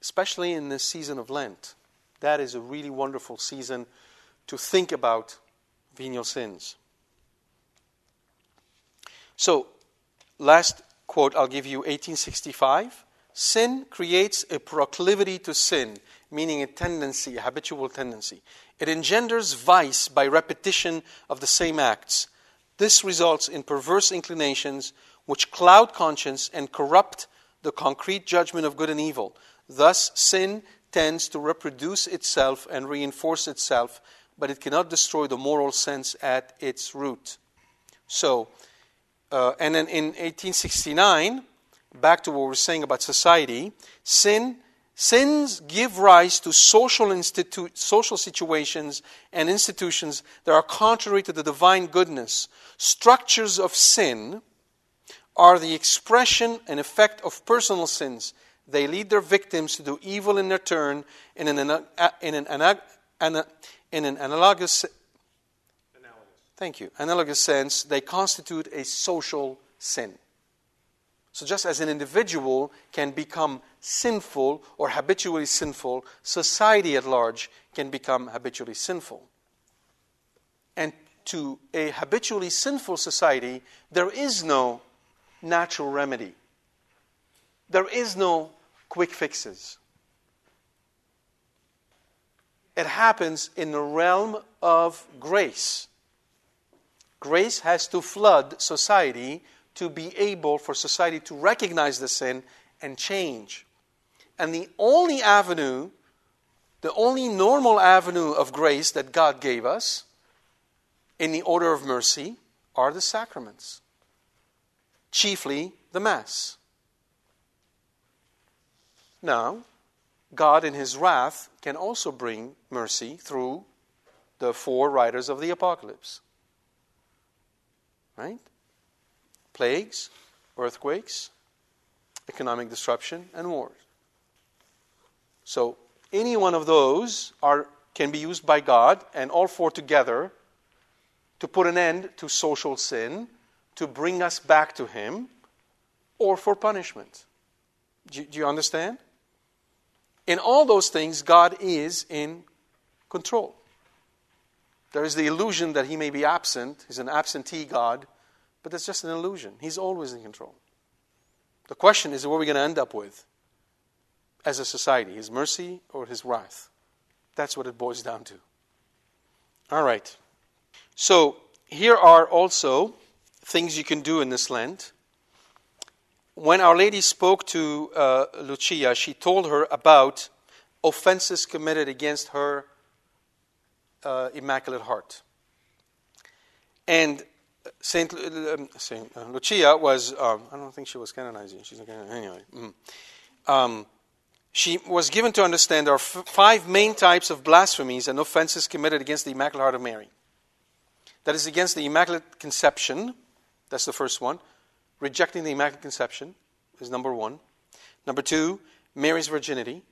especially in this season of Lent, that is a really wonderful season to think about venial sins. So, last quote I'll give you, 1865. Sin creates a proclivity to sin, meaning a tendency, a habitual tendency. It engenders vice by repetition of the same acts. This results in perverse inclinations which cloud conscience and corrupt the concrete judgment of good and evil. Thus, sin tends to reproduce itself and reinforce itself, but it cannot destroy the moral sense at its root. So, and then in 1869, back to what we were saying about society, sins give rise to social situations and institutions that are contrary to the divine goodness. Structures of sin are the expression and effect of personal sins. They lead their victims to do evil in their turn in an analogous sense. They constitute a social sin. So just as an individual can become sinful or habitually sinful, society at large can become habitually sinful. And to a habitually sinful society, there is no natural remedy. There is no quick fixes. It happens in the realm of grace. Grace has to flood society to be able for society to recognize the sin and change. And the only avenue, the only normal avenue of grace that God gave us in the order of mercy are the sacraments, chiefly the Mass. Now, God in His wrath can also bring mercy through the four writers of the Apocalypse. Right? Plagues, earthquakes, economic disruption, and wars. So, any one of those can be used by God, and all four together, to put an end to social sin, to bring us back to Him, or for punishment. Do you understand? In all those things, God is in control. There is the illusion that He may be absent. He's an absentee God. But that's just an illusion. He's always in control. The question is, what are we going to end up with as a society? His mercy or His wrath? That's what it boils down to. All right. So, here are also things you can do in this Lent. When Our Lady spoke to Lucia, she told her about offenses committed against her Immaculate Heart. And Saint Lucia was, I don't think she was canonized. She's not canonized. Anyway. She was given to understand there are five main types of blasphemies and offenses committed against the Immaculate Heart of Mary. That is against the Immaculate Conception. That's the first one. Rejecting the Immaculate Conception is number one. Number two, Mary's virginity.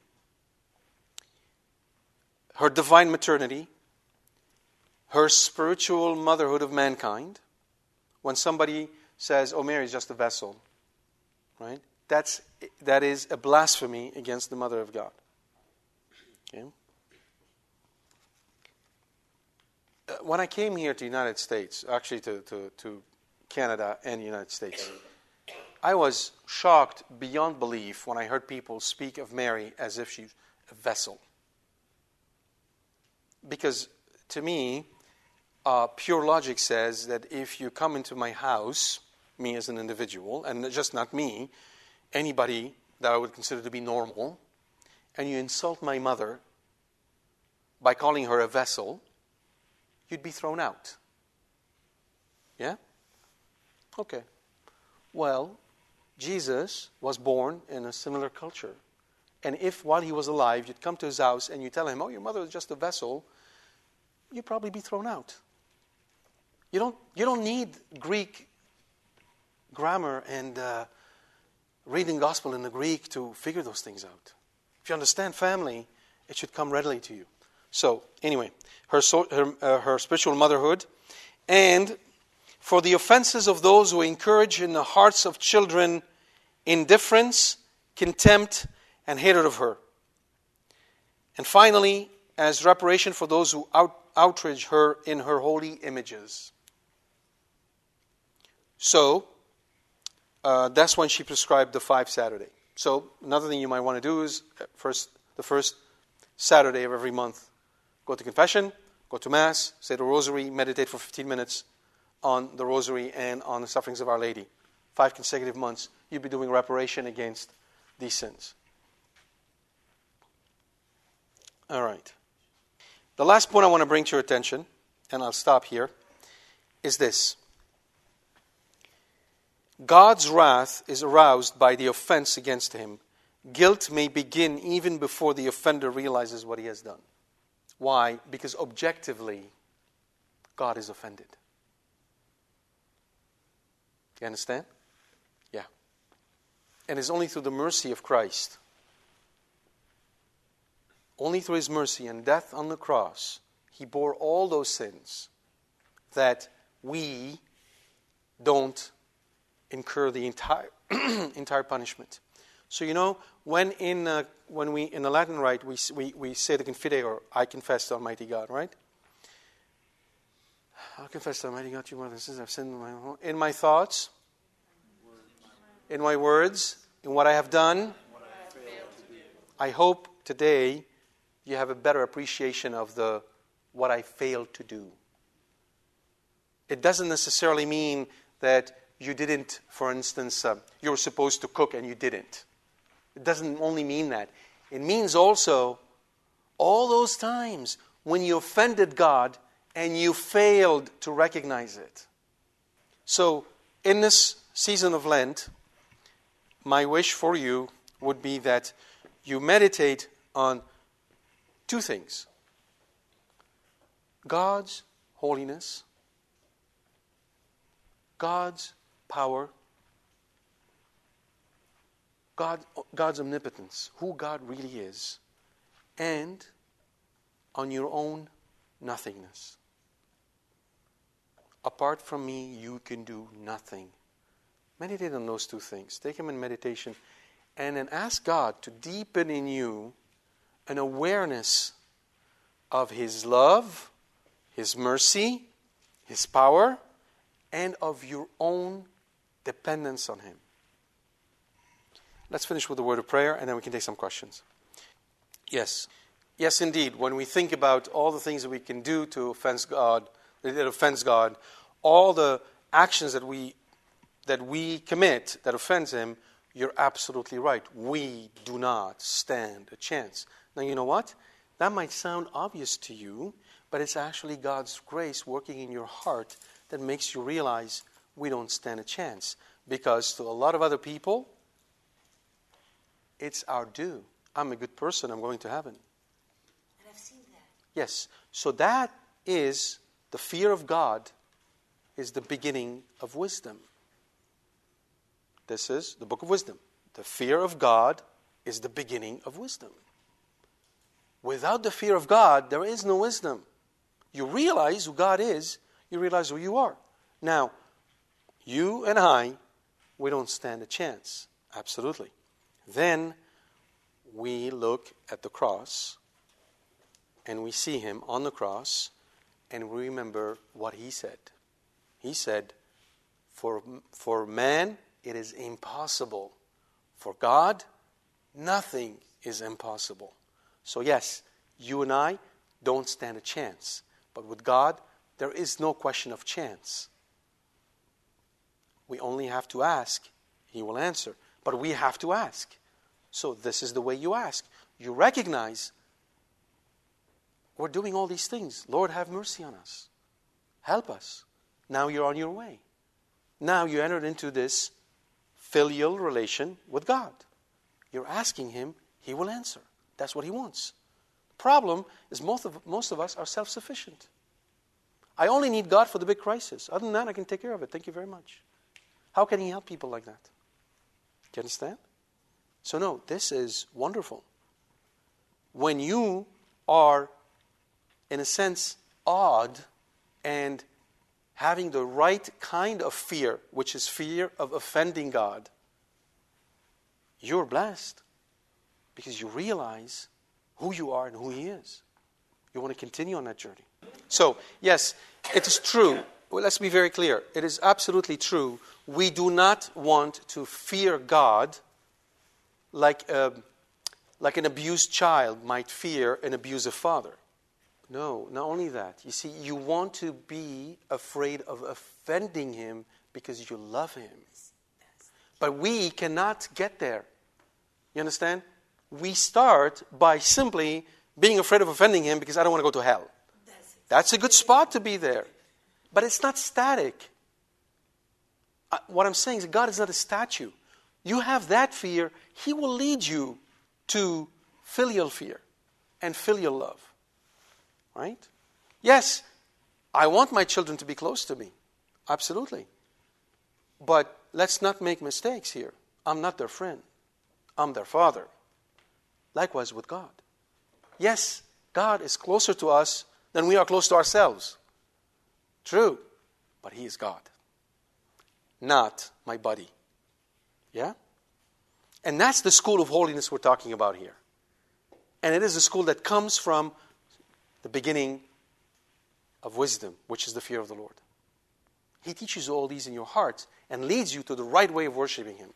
Her divine maternity. Her spiritual motherhood of mankind. When somebody says, oh, Mary is just a vessel, right? That is a blasphemy against the Mother of God. Okay? When I came here to the United States, actually to Canada and the United States, I was shocked beyond belief when I heard people speak of Mary as if she's a vessel. Because to me, pure logic says that if you come into my house, me as an individual, and just not me, anybody that I would consider to be normal, and you insult my mother by calling her a vessel, you'd be thrown out. Yeah? Okay. Well, Jesus was born in a similar culture. And if while He was alive, you'd come to His house and you tell Him, oh, your mother is just a vessel, you'd probably be thrown out. You don't need Greek grammar and reading gospel in the Greek to figure those things out. If you understand family, it should come readily to you. So anyway, her spiritual motherhood, and for the offenses of those who encourage in the hearts of children indifference, contempt, and hatred of her. And finally, as reparation for those who outrage her in her holy images. So, that's when she prescribed the 5 Saturday. So, another thing you might want to do is, the first Saturday of every month, go to confession, go to Mass, say the Rosary, meditate for 15 minutes on the Rosary and on the sufferings of Our Lady. 5 consecutive months, you'll be doing reparation against these sins. All right. The last point I want to bring to your attention, and I'll stop here, is this. God's wrath is aroused by the offense against him. Guilt may begin even before the offender realizes what he has done. Why? Because objectively, God is offended. You understand? Yeah. And it's only through the mercy of Christ, only through his mercy and death on the cross, he bore all those sins that we don't incur the entire punishment. So you know, when we in the Latin Rite we say the Confiteor, I confess to Almighty God, right? I confess to Almighty God, you brothers and sisters, I've sinned in my thoughts, in my words, in what I have done. I hope today you have a better appreciation of the what I failed to do. It doesn't necessarily mean that you didn't, for instance, you were supposed to cook and you didn't. It doesn't only mean that. It means also all those times when you offended God and you failed to recognize it. So in this season of Lent, my wish for you would be that you meditate on 2 things. God's holiness, God's power, God's omnipotence, who God really is, and on your own nothingness. Apart from me, you can do nothing. Meditate on those 2 things. Take them in meditation, and then ask God to deepen in you an awareness of his love, his mercy, his power, and of your own dependence on him. Let's finish with a word of prayer, and then we can take some questions. Yes. Yes, indeed. When we think about all the things that we can do to offend God, all the actions that we commit that offends him, you're absolutely right. We do not stand a chance. Now, you know what? That might sound obvious to you, but it's actually God's grace working in your heart that makes you realize we don't stand a chance. Because to a lot of other people, it's our due. I'm a good person. I'm going to heaven. And I've seen that. Yes. So that is the fear of God is the beginning of wisdom. This is the book of wisdom. The fear of God is the beginning of wisdom. Without the fear of God, there is no wisdom. You realize who God is, you realize who you are. Now, you and I, we don't stand a chance. Absolutely. Then we look at the cross and we see him on the cross and we remember what he said. He said, for man it is impossible. For God, nothing is impossible. So yes, you and I don't stand a chance. But with God, there is no question of chance. We only have to ask. He will answer. But we have to ask. So this is the way you ask. You recognize we're doing all these things. Lord, have mercy on us. Help us. Now you're on your way. Now you entered into this filial relation with God. You're asking him. He will answer. That's what he wants. The problem is most of us are self-sufficient. I only need God for the big crisis. Other than that, I can take care of it. Thank you very much. How can he help people like that? Do you understand? So no, this is wonderful. When you are in a sense, awed and having the right kind of fear, which is fear of offending God, you're blessed because you realize who you are and who He is. You want to continue on that journey. So, yes, it is true. Well, let's be very clear. It is absolutely true. We do not want to fear God like an abused child might fear an abusive father. No, not only that. You see, you want to be afraid of offending Him because you love Him. But we cannot get there. You understand? We start by simply being afraid of offending Him because I don't want to go to hell. That's a good spot to be there. But it's not static. What I'm saying is God is not a statue. You have that fear, He will lead you to filial fear and filial love. Right? Yes, I want my children to be close to me. Absolutely. But let's not make mistakes here. I'm not their friend. I'm their father. Likewise with God. Yes, God is closer to us than we are close to ourselves. True. But He is God. Not my buddy. Yeah? And that's the school of holiness we're talking about here. And it is a school that comes from the beginning of wisdom, which is the fear of the Lord. He teaches all these in your heart and leads you to the right way of worshiping Him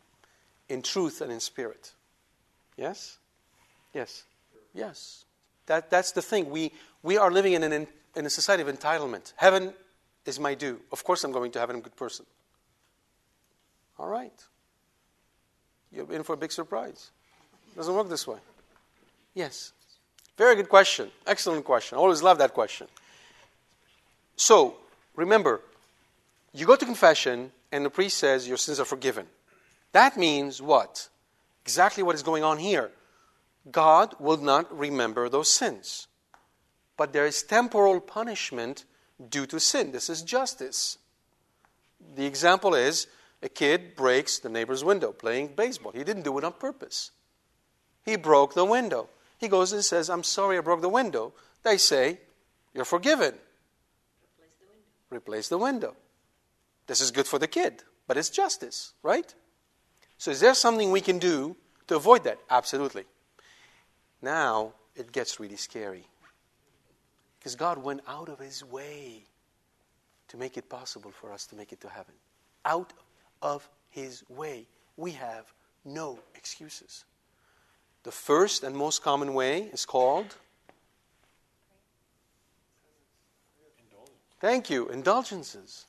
in truth and in spirit. Yes? Yes. Yes. That's the thing. We are living in a society of entitlement. Heaven is my due. Of course I'm going to heaven. I'm a good person. All right. You're in for a big surprise. It doesn't work this way. Yes. Very good question. Excellent question. I always love that question. So, remember, you go to confession and the priest says your sins are forgiven. That means what? Exactly what is going on here. God will not remember those sins. But there is temporal punishment due to sin. This is justice. The example is a kid breaks the neighbor's window playing baseball. He didn't do it on purpose. He broke the window. He goes and says, I'm sorry I broke the window. They say, you're forgiven. Replace the window. This is good for the kid, but it's justice, right? So is there something we can do to avoid that? Absolutely. Now, it gets really scary. Because God went out of His way to make it possible for us to make it to heaven. Out of His way. We have no excuses. The first and most common way is called? Thank you. Indulgences.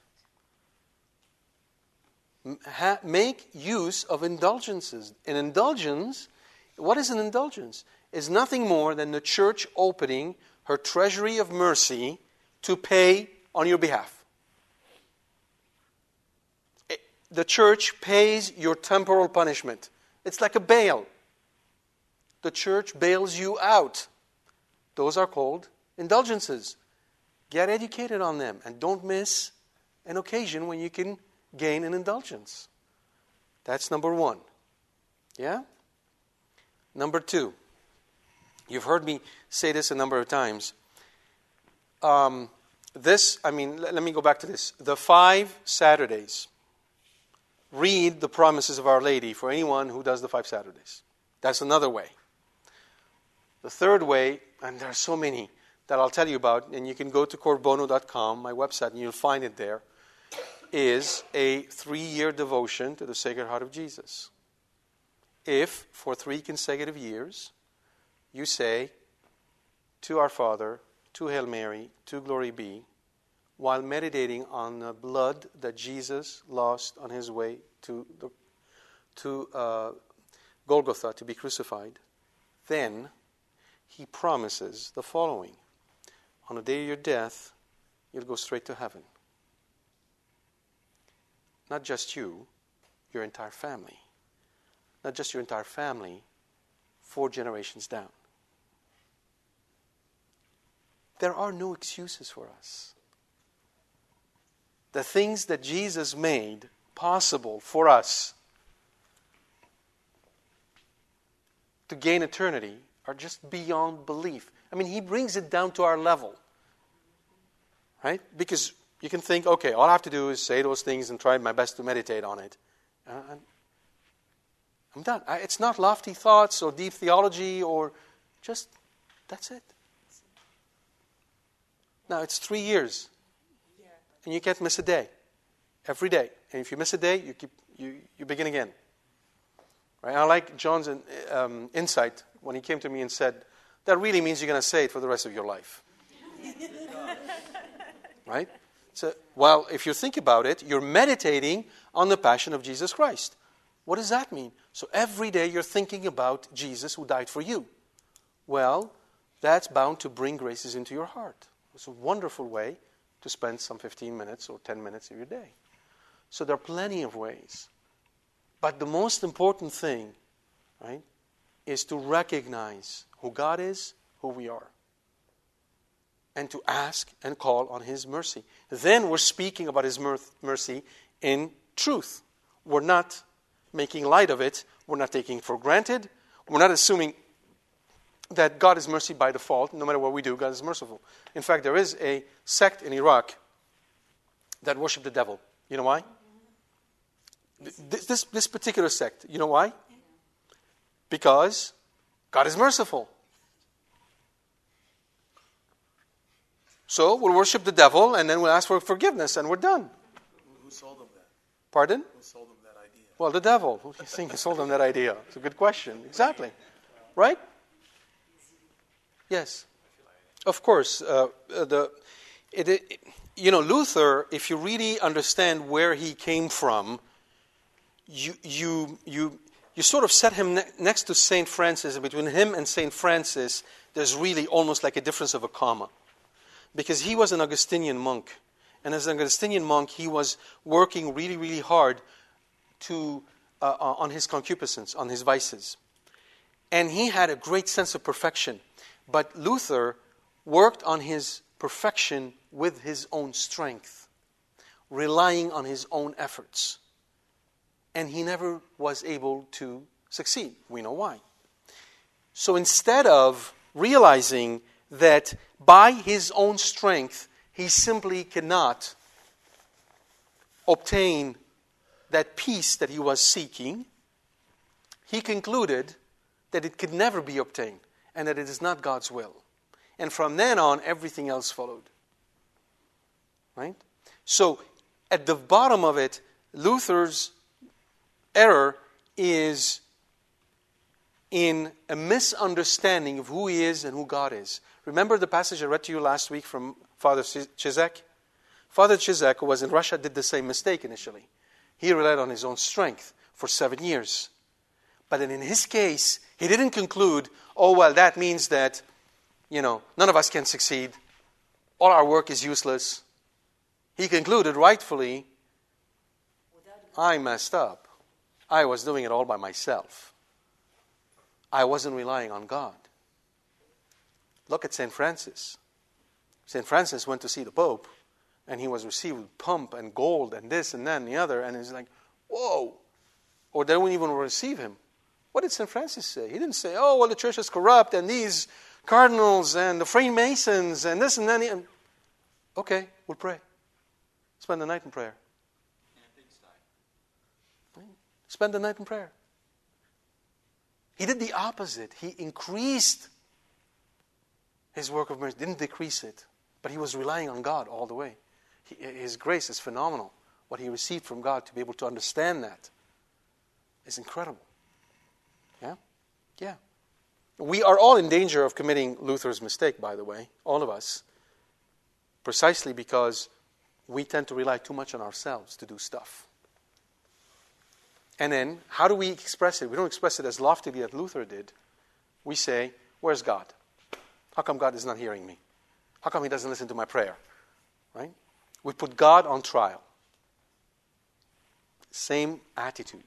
Make use of indulgences. An indulgence, what is an indulgence? Is nothing more than the church opening her treasury of mercy to pay on your behalf. The church pays your temporal punishment. It's like a bail. The church bails you out. Those are called indulgences. Get educated on them and don't miss an occasion when you can gain an indulgence. That's number one. Yeah? Number two. You've heard me say this a number of times. Let me go back to this. The 5 Saturdays. Read the promises of Our Lady for anyone who does the 5 Saturdays. That's another way. The third way, and there are so many that I'll tell you about, and you can go to corbono.com, my website, and you'll find it there, is a 3-year devotion to the Sacred Heart of Jesus. If, for 3 consecutive years, you say, to Our Father, to Hail Mary, to Glory Be, while meditating on the blood that Jesus lost on His way to Golgotha to be crucified, then He promises the following. On the day of your death, you'll go straight to heaven. Not just you, your entire family. Not just your entire family, 4 generations down. There are no excuses for us. The things that Jesus made possible for us to gain eternity are just beyond belief. I mean, He brings it down to our level. right? Because you can think, okay, all I have to do is say those things and try my best to meditate on it. And I'm done. It's not lofty thoughts or deep theology or just, that's it. Now, it's 3 years. And you can't miss a day. Every day. And if you miss a day, you begin again. Right? I like John's insight when he came to me and said, that really means you're going to say it for the rest of your life. Right? So, well, if you think about it, you're meditating on the passion of Jesus Christ. What does that mean? So every day you're thinking about Jesus who died for you. Well, that's bound to bring graces into your heart. It's a wonderful way to spend some 15 minutes or 10 minutes of your day. So there are plenty of ways. But the most important thing, right, is to recognize who God is, who we are. And to ask and call on His mercy. Then we're speaking about His mercy in truth. We're not making light of it. We're not taking it for granted. We're not assuming that God is mercy by default. No matter what we do, God is merciful. In fact, there is a sect in Iraq that worship the devil. You know why? This particular sect. You know why? Because God is merciful. So we'll worship the devil and then we'll ask for forgiveness and we're done. Who sold them that? Pardon? Who sold them that idea? Well, the devil. Who do you think sold them that idea? It's a good question. Exactly. Right? Yes. Of course. Luther, if you really understand where he came from, you sort of set him next to St. Francis, and between him and St. Francis, there's really almost like a difference of a comma. Because he was an Augustinian monk. And as an Augustinian monk, he was working really, really hard on his concupiscence, on his vices. And he had a great sense of perfection. But Luther worked on his perfection with his own strength, relying on his own efforts. And he never was able to succeed. We know why. So instead of realizing that by his own strength, he simply cannot obtain that peace that he was seeking, he concluded that it could never be obtained and that it is not God's will. And from then on, everything else followed. Right? So, at the bottom of it, Luther's error is in a misunderstanding of who he is and who God is. Remember the passage I read to you last week from Father Ciszek? Father Ciszek, who was in Russia, did the same mistake initially. He relied on his own strength for 7 years. But then in his case, he didn't conclude, oh, well, that means that, none of us can succeed. All our work is useless. He concluded rightfully, I messed up. I was doing it all by myself. I wasn't relying on God. Look at St. Francis. St. Francis went to see the Pope, and he was received with pomp and gold and this and that and the other, and it's like, whoa! Or they wouldn't even receive him. What did St. Francis say? He didn't say, oh, well, the church is corrupt, and these cardinals, and the Freemasons, and this and that. And okay, we'll pray. Spend the night in prayer. Spend the night in prayer. He did the opposite. He increased his work of mercy, didn't decrease it. But he was relying on God all the way. His grace is phenomenal. What he received from God to be able to understand that is incredible. Yeah? Yeah. We are all in danger of committing Luther's mistake, by the way, all of us, precisely because we tend to rely too much on ourselves to do stuff. And then, how do we express it? We don't express it as loftily as Luther did. We say, where's God? How come God is not hearing me? How come He doesn't listen to my prayer? Right? We put God on trial. Same attitude.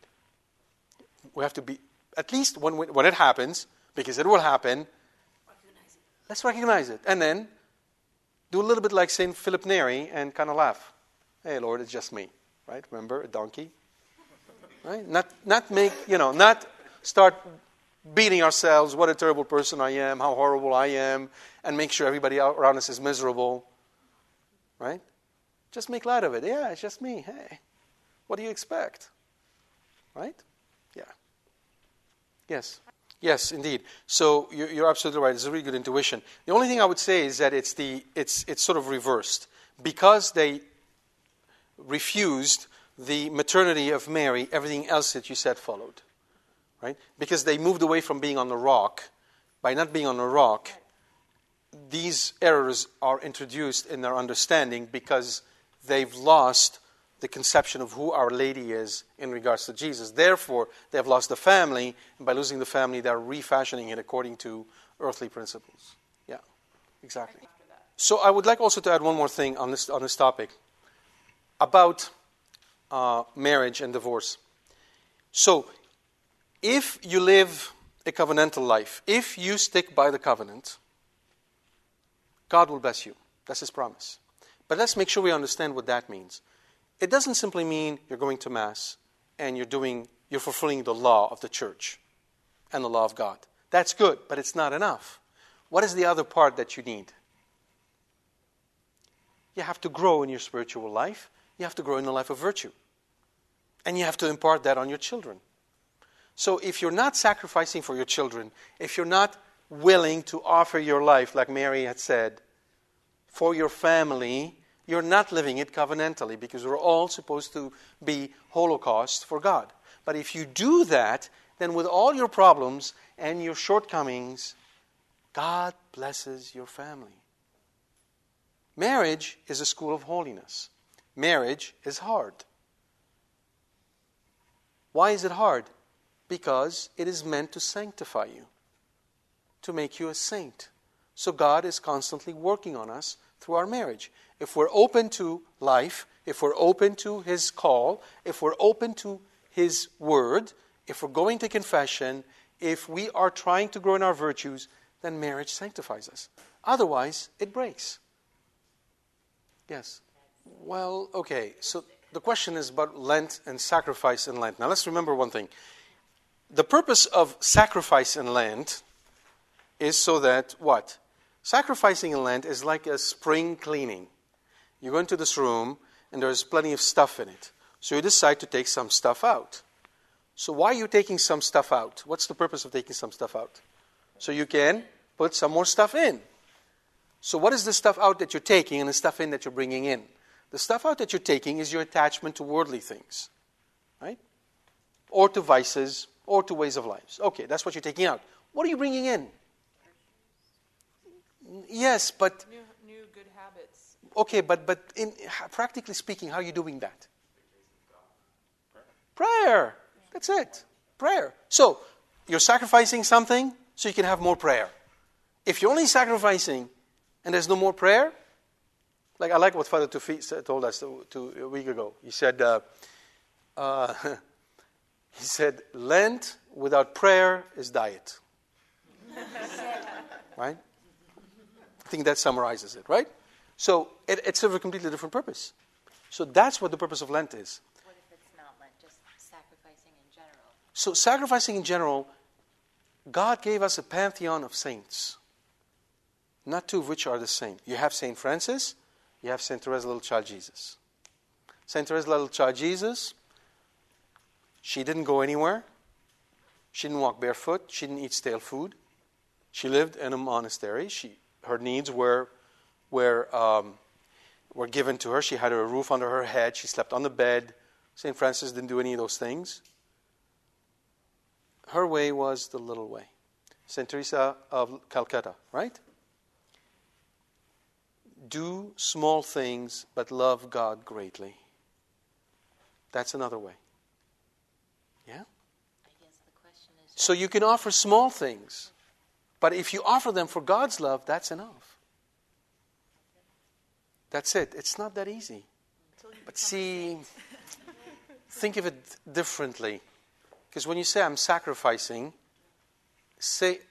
We have to be, at least when it happens, because it will happen, let's recognize it. And then, do a little bit like St. Philip Neri and kind of laugh. Hey, Lord, it's just me. Right? Remember, a donkey? Right? Not start beating ourselves, what a terrible person I am, how horrible I am, and make sure everybody around us is miserable. right? Just make light of it. Yeah, it's just me. Hey, what do you expect? Right? Yeah. Yes. Yes, indeed. So you're absolutely right. It's a really good intuition. The only thing I would say is that it's sort of reversed. Because they refused the maternity of Mary, everything else that you said followed. Right? Because they moved away from being on the rock. By not being on the rock, these errors are introduced in their understanding because they've lost the conception of who Our Lady is in regards to Jesus. Therefore, they've lost the family, and by losing the family, they're refashioning it according to earthly principles. Yeah, exactly. So I would like also to add one more thing on this topic about marriage and divorce. So if you live a covenantal life, if you stick by the covenant, God will bless you. That's His promise. But let's make sure we understand what that means. It doesn't simply mean you're going to Mass and you're fulfilling the law of the Church and the law of God. That's good, but it's not enough. What is the other part that you need? You have to grow in your spiritual life. You have to grow in the life of virtue. And you have to impart that on your children. So if you're not sacrificing for your children, if you're not willing to offer your life, like Mary had said, for your family, you're not living it covenantally, because we're all supposed to be holocaust for God. But if you do that, then with all your problems and your shortcomings, God blesses your family. Marriage is a school of holiness. Marriage is hard. Why is it hard? Because it is meant to sanctify you, to make you a saint. So God is constantly working on us through our marriage. If we're open to life, if we're open to His call, if we're open to His word, if we're going to confession, if we are trying to grow in our virtues, then marriage sanctifies us. Otherwise, it breaks. Yes. Well, okay. So the question is about Lent and sacrifice in Lent. Now let's remember one thing. The purpose of sacrifice in Lent is so that what? Sacrificing in Lent is like a spring cleaning. You go into this room and there's plenty of stuff in it. So you decide to take some stuff out. So why are you taking some stuff out? What's the purpose of taking some stuff out? So you can put some more stuff in. So what is the stuff out that you're taking and the stuff in that you're bringing in? The stuff out that you're taking is your attachment to worldly things, right? Or to vices, or to ways of lives. Okay, that's what you're taking out. What are you bringing in? Yes, but new good habits. Okay, but in practically speaking, how are you doing that? Prayer. That's it. Prayer. So you're sacrificing something so you can have more prayer. If you're only sacrificing and there's no more prayer, I like what Father Tufi told us a week ago. He said, Lent without prayer is diet. Right? I think that summarizes it, right? So it serves a completely different purpose. So that's what the purpose of Lent is. What if it's not Lent, just sacrificing in general? So sacrificing in general, God gave us a pantheon of saints, not two of which are the same. You have St. Francis, you have St. Therese Little Child Jesus. St. Therese Little Child Jesus, she didn't go anywhere. She didn't walk barefoot. She didn't eat stale food. She lived in a monastery. Her needs were given to her. She had a roof under her head. She slept on the bed. St. Francis didn't do any of those things. Her way was the little way. St. Teresa of Calcutta, right? Do small things, but love God greatly. That's another way. Yeah? I guess the question is... So you can offer small things. But if you offer them for God's love, that's enough. That's it. It's not that easy. But see, think of it differently. Because when you say I'm sacrificing,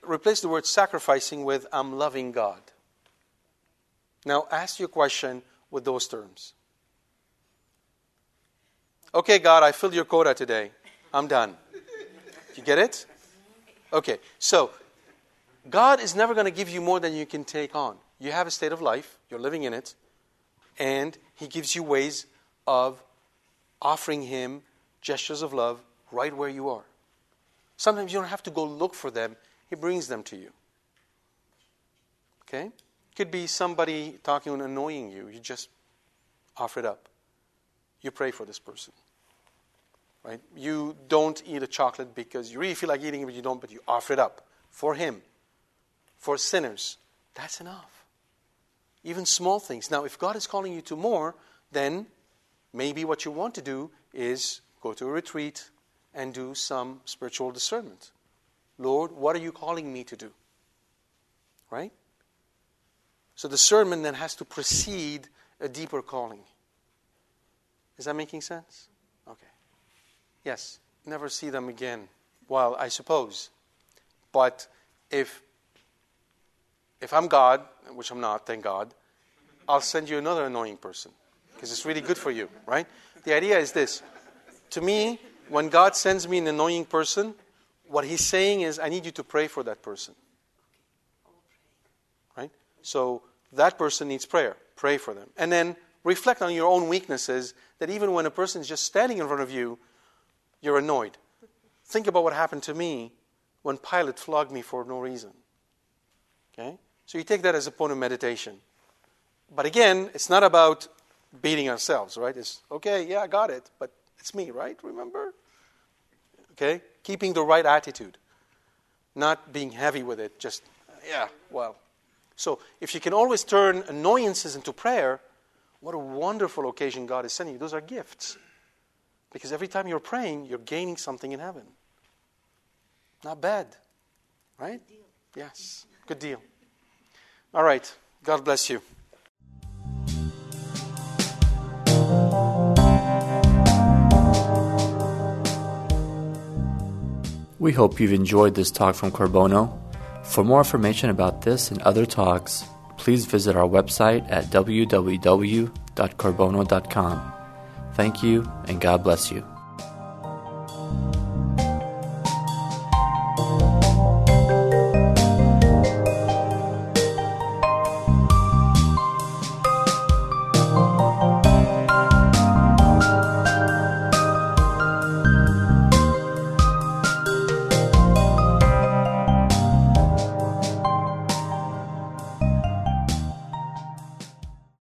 replace the word sacrificing with I'm loving God. Now ask your question with those terms. Okay, God, I filled your quota today. I'm done. You get it? Okay, so... God is never going to give you more than you can take on. You have a state of life. You're living in it. and he gives you ways of offering him gestures of love right where you are. Sometimes you don't have to go look for them. He brings them to you. Okay? It could be somebody talking and annoying you. You just offer it up. You pray for this person. Right? You don't eat a chocolate because you really feel like eating it, but you don't, but you offer it up for him, for sinners. That's enough. Even small things. Now, if God is calling you to more, then maybe what you want to do is go to a retreat and do some spiritual discernment. Lord, what are you calling me to do? Right? So discernment then has to precede a deeper calling. Is that making sense? Okay. Yes, never see them again. Well, I suppose. But if I'm God, which I'm not, thank God, I'll send you another annoying person because it's really good for you, right? The idea is this. To me, when God sends me an annoying person, what he's saying is, I need you to pray for that person. Right? So that person needs prayer. Pray for them. And then reflect on your own weaknesses, that even when a person is just standing in front of you, you're annoyed. Think about what happened to me when Pilate flogged me for no reason. Okay? So you take that as a point of meditation. But again, it's not about beating ourselves, right? It's, okay, yeah, I got it, but it's me, right? Remember? Okay? Keeping the right attitude. Not being heavy with it. Just, yeah, well. So if you can always turn annoyances into prayer, what a wonderful occasion God is sending you. Those are gifts. Because every time you're praying, you're gaining something in heaven. Not bad. Right? Good deal. Yes. Good deal. All right. God bless you. We hope you've enjoyed this talk from Corbono. For more information about this and other talks, please visit our website at www.corbono.com. Thank you, and God bless you.